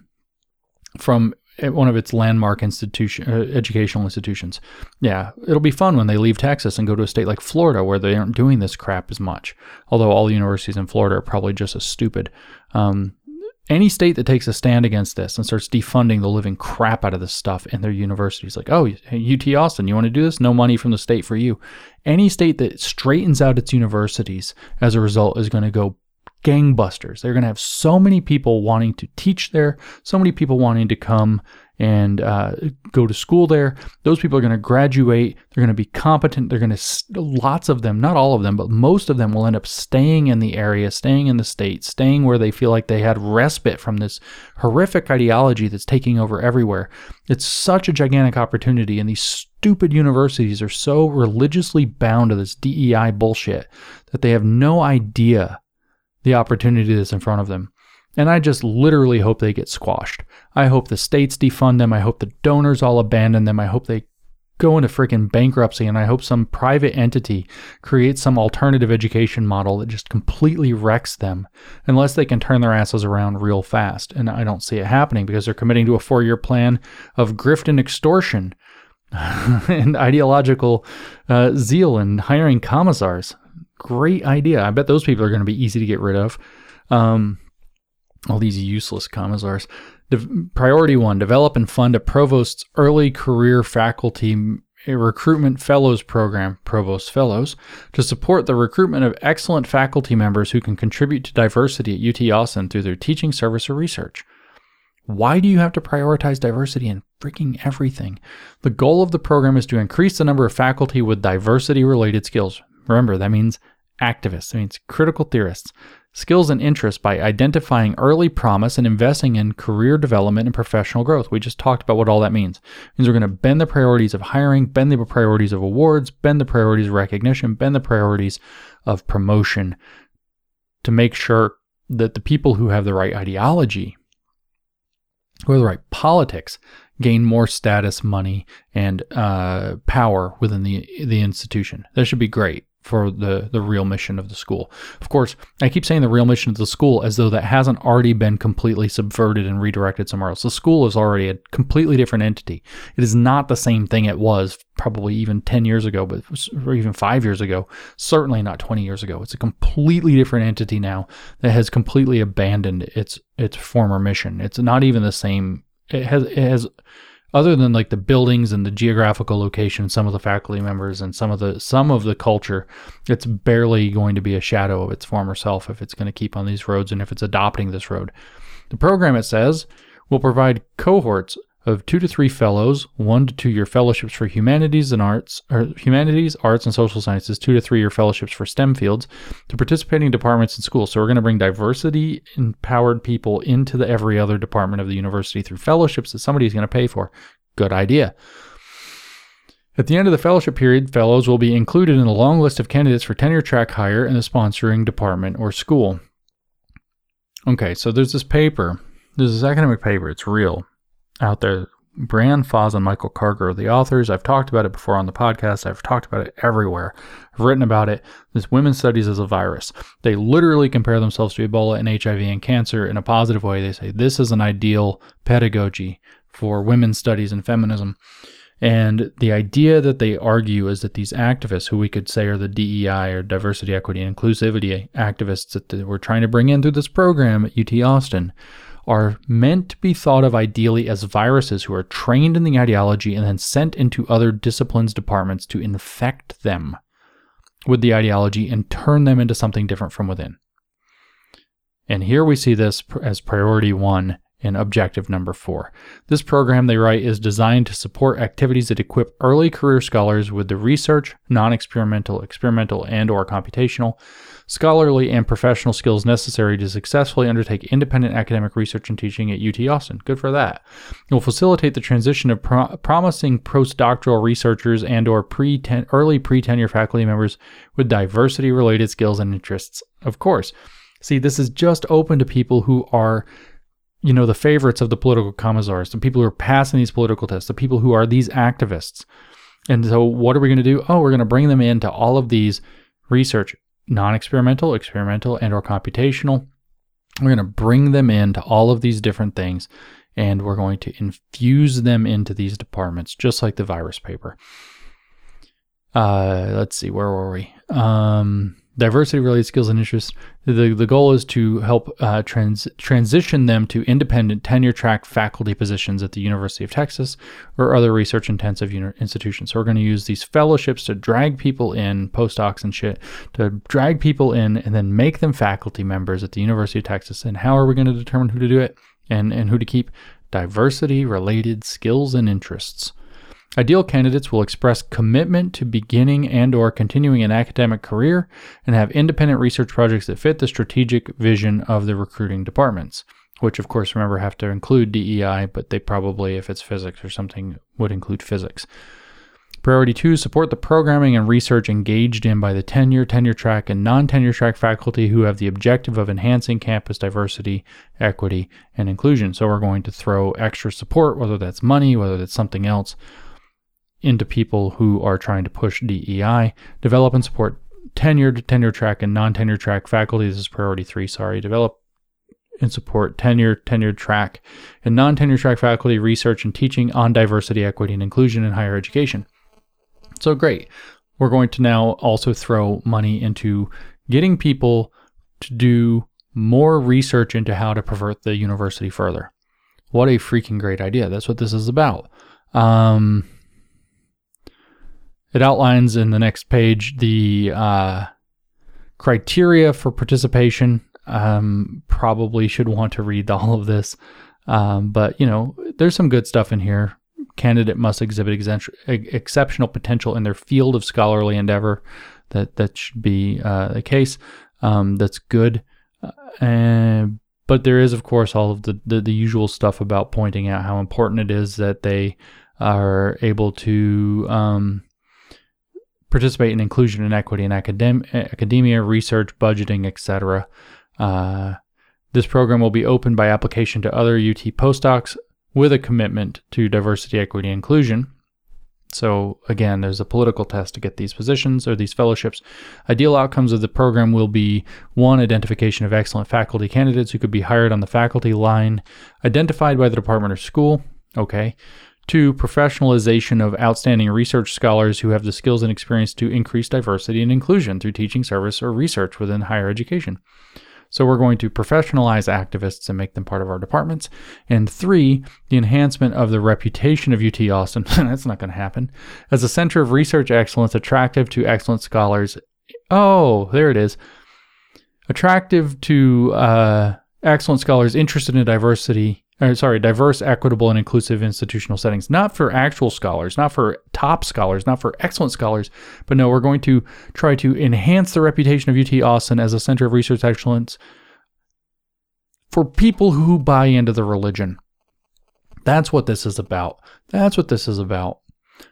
one of its landmark educational institutions. Yeah, it'll be fun when they leave Texas and go to a state like Florida where they aren't doing this crap as much. Although all the universities in Florida are probably just as stupid. Any state that takes a stand against this and starts defunding the living crap out of this stuff in their universities, like, oh, UT Austin, you want to do this? No money from the state for you. Any state that straightens out its universities as a result is going to go gangbusters. They're going to have so many people wanting to teach there, so many people wanting to come and go to school there. Those people are going to graduate. They're going to be competent. They're going to, lots of them, not all of them, but most of them will end up staying in the area, staying in the state, staying where they feel like they had respite from this horrific ideology that's taking over everywhere. It's such a gigantic opportunity, and these stupid universities are so religiously bound to this DEI bullshit that they have no idea the opportunity that's in front of them. And I just literally hope they get squashed. I hope the states defund them. I hope the donors all abandon them. I hope they go into freaking bankruptcy. And I hope some private entity creates some alternative education model that just completely wrecks them, unless they can turn their asses around real fast. And I don't see it happening, because they're committing to a 4-year plan of grift and extortion and ideological zeal and hiring commissars. Great idea. I bet those people are going to be easy to get rid of. all these useless commissars. Priority one, develop and fund a provost's early career faculty recruitment fellows program, provost fellows, to support the recruitment of excellent faculty members who can contribute to diversity at UT Austin through their teaching, service, or research. Why do you have to prioritize diversity in freaking everything? The goal of the program is to increase the number of faculty with diversity-related skills. Remember, that means activists. That means critical theorists. Skills and interests by identifying early promise and investing in career development and professional growth. We just talked about what all that means. It means we're going to bend the priorities of hiring, bend the priorities of awards, bend the priorities of recognition, bend the priorities of promotion to make sure that the people who have the right ideology, who are the right politics, gain more status, money, and power within the institution. That should be great for the real mission of the school. Of course, I keep saying the real mission of the school as though that hasn't already been completely subverted and redirected somewhere else. The school is already a completely different entity. It is not the same thing it was probably even 10 years ago, but or even 5 years ago, certainly not 20 years ago. It's a completely different entity now that has completely abandoned its former mission. It's not even the same. It has other than like the buildings and the geographical location, some of the faculty members and some of the culture, it's barely going to be a shadow of its former self if it's going to keep on these roads and if it's adopting this road. The program, it says, will provide cohorts of 2 to 3 fellows, 1 to 2 year fellowships for humanities, arts, and social sciences, 2 to 3 year fellowships for STEM fields to participating departments and schools. So we're going to bring diversity-empowered people into the every other department of the university through fellowships that somebody's going to pay for. Good idea. At the end of the fellowship period, fellows will be included in a long list of candidates for tenure track hire in the sponsoring department or school. Okay, so there's this paper. There's this academic paper. It's real. Out there, Bran Foss and Michael Karger are the authors. I've talked about it before on the podcast. I've talked about it everywhere. I've written about it. This women's studies as a virus. They literally compare themselves to Ebola and HIV and cancer in a positive way. They say this is an ideal pedagogy for women's studies and feminism. And the idea that they argue is that these activists, who we could say are the DEI or diversity, equity, and inclusivity activists that we're trying to bring in through this program at UT Austin, are meant to be thought of ideally as viruses who are trained in the ideology and then sent into other disciplines' departments to infect them with the ideology and turn them into something different from within. And here we see this as priority one and objective number 4. This program, they write, is designed to support activities that equip early career scholars with the research, non-experimental, experimental, and or computational, scholarly, and professional skills necessary to successfully undertake independent academic research and teaching at UT Austin. Good for that. It will facilitate the transition of promising postdoctoral researchers and or early pre-tenure faculty members with diversity-related skills and interests. Of course. See, this is just open to people who are, you know, the favorites of the political commissars, the people who are passing these political tests, the people who are these activists. And so what are we going to do? Oh, we're going to bring them into all of these research, non-experimental, experimental, and or computational. We're going to bring them into all of these different things, and we're going to infuse them into these departments, just like the virus paper. Let's see, where were we? Diversity-related skills and interests. The goal is to help transition them to independent tenure-track faculty positions at the University of Texas or other research-intensive institutions. So we're going to use these fellowships to drag people in, postdocs and shit, to drag people in and then make them faculty members at the University of Texas. And how are we going to determine who to do it and who to keep? Diversity-related skills and interests. Ideal candidates will express commitment to beginning and or continuing an academic career and have independent research projects that fit the strategic vision of the recruiting departments, which of course, remember, have to include DEI, but they probably, if it's physics or something, would include physics. Priority 2, support the programming and research engaged in by the tenure track, and non-tenure track faculty who have the objective of enhancing campus diversity, equity, and inclusion. So we're going to throw extra support, whether that's money, whether that's something else, into people who are trying to push DEI. Develop and support tenured, tenure track, and non-tenure track faculty. This is priority 3, sorry. Develop and support tenure track, and non-tenure track faculty research and teaching on diversity, equity, and inclusion in higher education. So great. We're going to now also throw money into getting people to do more research into how to pervert the university further. What a freaking great idea. That's what this is about. It outlines in the next page the criteria for participation. Probably should want to read all of this. But, you know, there's some good stuff in here. Candidate must exhibit exceptional potential in their field of scholarly endeavor. That should be the case. That's good. But there is, of course, all of the usual stuff about pointing out how important it is that they are able to participate in inclusion and equity in academia, research, budgeting, etc. This program will be open by application to other UT postdocs with a commitment to diversity, equity, and inclusion. So again, there's a political test to get these positions or these fellowships. Ideal outcomes of the program will be 1, identification of excellent faculty candidates who could be hired on the faculty line identified by the department or school. Okay. 2, professionalization of outstanding research scholars who have the skills and experience to increase diversity and inclusion through teaching service or research within higher education. So we're going to professionalize activists and make them part of our departments. And 3, the enhancement of the reputation of UT Austin. That's not going to happen. As a center of research excellence, attractive to excellent scholars. Oh, there it is. Attractive to excellent scholars interested in diverse, equitable, and inclusive institutional settings. Not for actual scholars, not for top scholars, not for excellent scholars, but no, we're going to try to enhance the reputation of UT Austin as a center of research excellence for people who buy into the religion. That's what this is about. That's what this is about.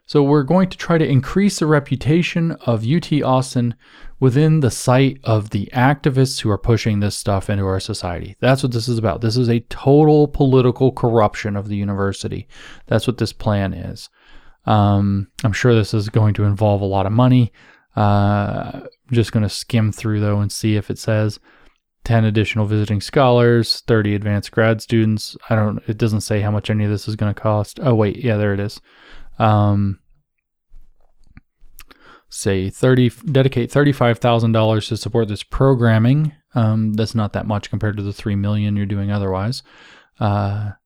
So we're going to try to increase the reputation of UT Austin within the sight of the activists who are pushing this stuff into our society. That's what this is about. This is a total political corruption of the university. That's what this plan is. I'm sure this is going to involve a lot of money. I'm just going to skim through, though, and see if it says 10 additional visiting scholars, 30 advanced grad students. It doesn't say how much any of this is going to cost. Oh, wait. Yeah, there it is. Dedicate $35,000 to support this programming. That's not that much compared to the $3 million you're doing otherwise. I'm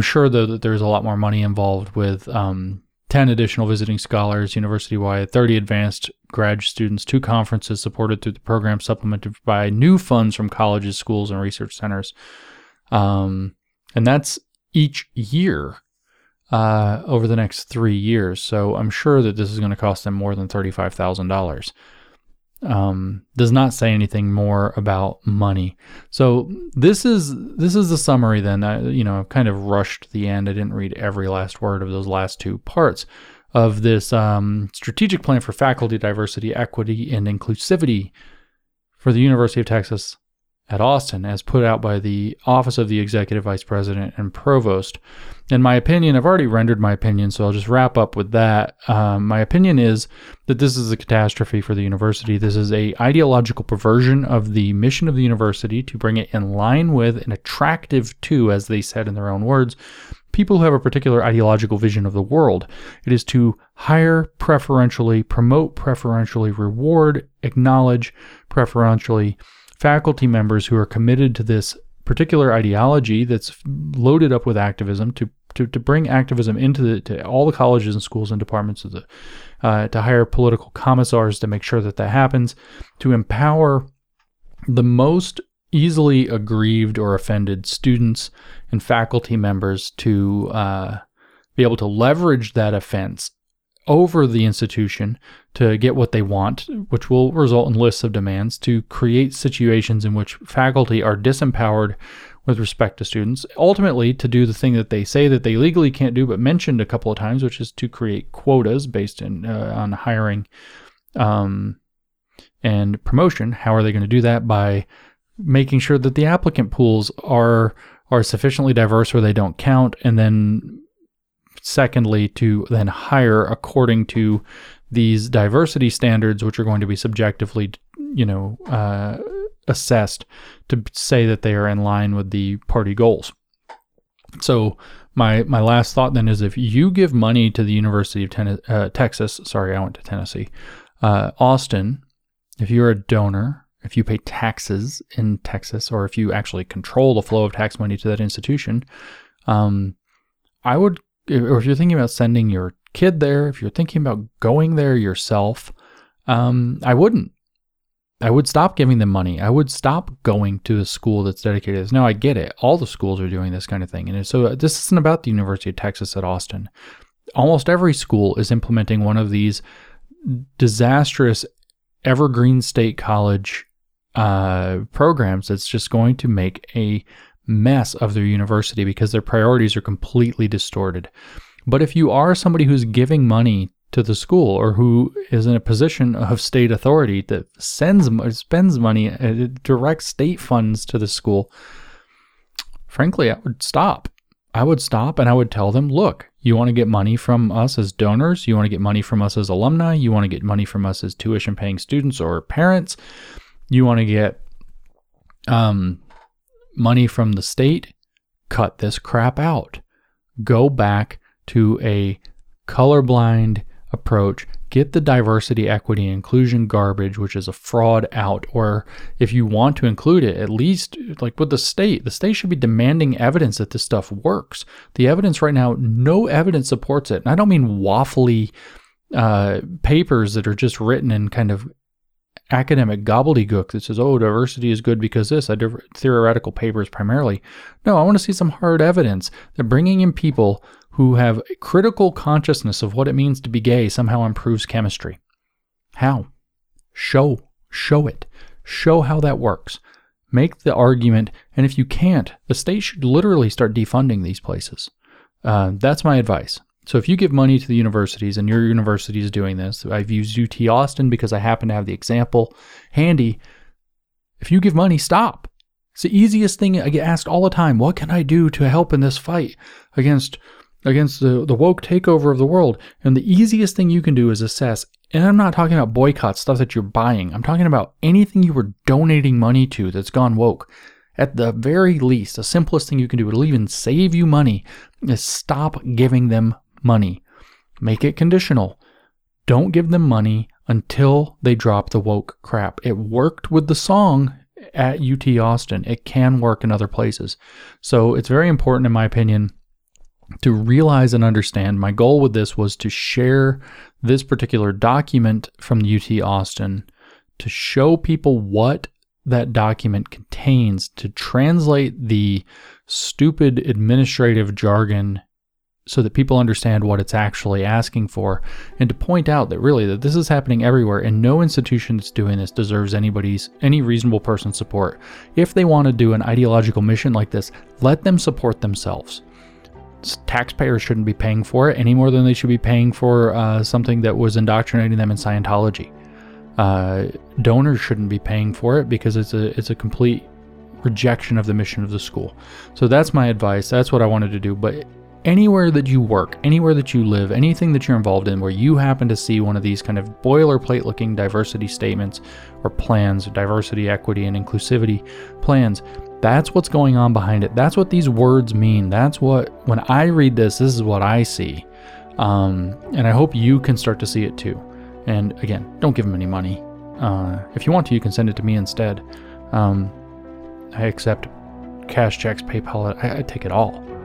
sure though that there's a lot more money involved with 10 additional visiting scholars university-wide, 30 advanced grad students, 2 conferences supported through the program, supplemented by new funds from colleges, schools, and research centers. And that's each year. Over the next 3 years. So I'm sure that this is going to cost them more than $35,000. Does not say anything more about money. So this is the summary then. I've kind of rushed the end. I didn't read every last word of those last 2 parts of this strategic plan for faculty diversity, equity, and inclusivity for the University of Texas at Austin, as put out by the Office of the Executive Vice President and Provost. In my opinion, I've already rendered my opinion, so I'll just wrap up with that. My opinion is that this is a catastrophe for the university. This is an ideological perversion of the mission of the university to bring it in line with and attractive to, as they said in their own words, people who have a particular ideological vision of the world. It is to hire preferentially, promote preferentially, reward, acknowledge preferentially, faculty members who are committed to this particular ideology that's loaded up with activism, to bring activism to all the colleges and schools and departments, to hire political commissars to make sure that that happens, to empower the most easily aggrieved or offended students and faculty members to be able to leverage that offense over the institution to get what they want, which will result in lists of demands, to create situations in which faculty are disempowered with respect to students, ultimately to do the thing that they say that they legally can't do but mentioned a couple of times, which is to create quotas based on hiring and promotion. How are they going to do that? By making sure that the applicant pools are sufficiently diverse where they don't count, and then secondly, to then hire according to these diversity standards, which are going to be subjectively, assessed to say that they are in line with the party goals. So my last thought then is, if you give money to the University of Austin, if you're a donor, if you pay taxes in Texas, or if you actually control the flow of tax money to that institution, I would, or if you're thinking about sending your kid there, if you're thinking about going there yourself, I wouldn't. I would stop giving them money. I would stop going to a school that's dedicated to this. Now, I get it. All the schools are doing this kind of thing. And so this isn't about the University of Texas at Austin. Almost every school is implementing one of these disastrous Evergreen State College programs that's just going to make a mess of their university because their priorities are completely distorted. But if you are somebody who's giving money to the school, or who is in a position of state authority that spends money, directs state funds to the school, frankly, I would stop. I would stop and I would tell them, look, you want to get money from us as donors, you want to get money from us as alumni, you want to get money from us as tuition paying students or parents, you want to get money from the state, cut this crap out. Go back to a colorblind approach. Get the diversity, equity, and inclusion garbage, which is a fraud, out. Or if you want to include it, at least like with the state should be demanding evidence that this stuff works. The evidence right now, no evidence supports it. And I don't mean waffly papers that are just written in kind of academic gobbledygook that says, oh, diversity is good because this, theoretical papers primarily. No, I want to see some hard evidence that bringing in people who have a critical consciousness of what it means to be gay somehow improves chemistry. How? Show it. Show how that works. Make the argument, and if you can't, the state should literally start defunding these places. That's my advice. So if you give money to the universities, and your university is doing this, I've used UT Austin because I happen to have the example handy. If you give money, stop. It's the easiest thing. I get asked all the time, what can I do to help in this fight against the woke takeover of the world? And the easiest thing you can do is assess, and I'm not talking about boycott stuff that you're buying, I'm talking about anything you were donating money to that's gone woke. At the very least, the simplest thing you can do, it'll even save you money, is stop giving them money. Make it conditional. Don't give them money until they drop the woke crap. It worked with the song at UT Austin. It can work in other places. So it's very important, in my opinion, to realize and understand. My goal with this was to share this particular document from UT Austin, to show people what that document contains, to translate the stupid administrative jargon so that people understand what it's actually asking for, and to point out that really that this is happening everywhere, and no institution that's doing this deserves any reasonable person's support. If they want to do an ideological mission like this, let them support themselves. Taxpayers shouldn't be paying for it any more than they should be paying for something that was indoctrinating them in Scientology. Donors shouldn't be paying for it because it's a complete rejection of the mission of the school. So that's my advice. That's what I wanted to do. But anywhere that you work, anywhere that you live, anything that you're involved in where you happen to see one of these kind of boilerplate looking diversity statements or plans, diversity, equity, and inclusivity plans, that's what's going on behind it. That's what these words mean. That's what, when I read this, this is what I see. And I hope you can start to see it too. And again, don't give them any money. If you want to, you can send it to me instead. I accept cash, checks, PayPal. I take it all.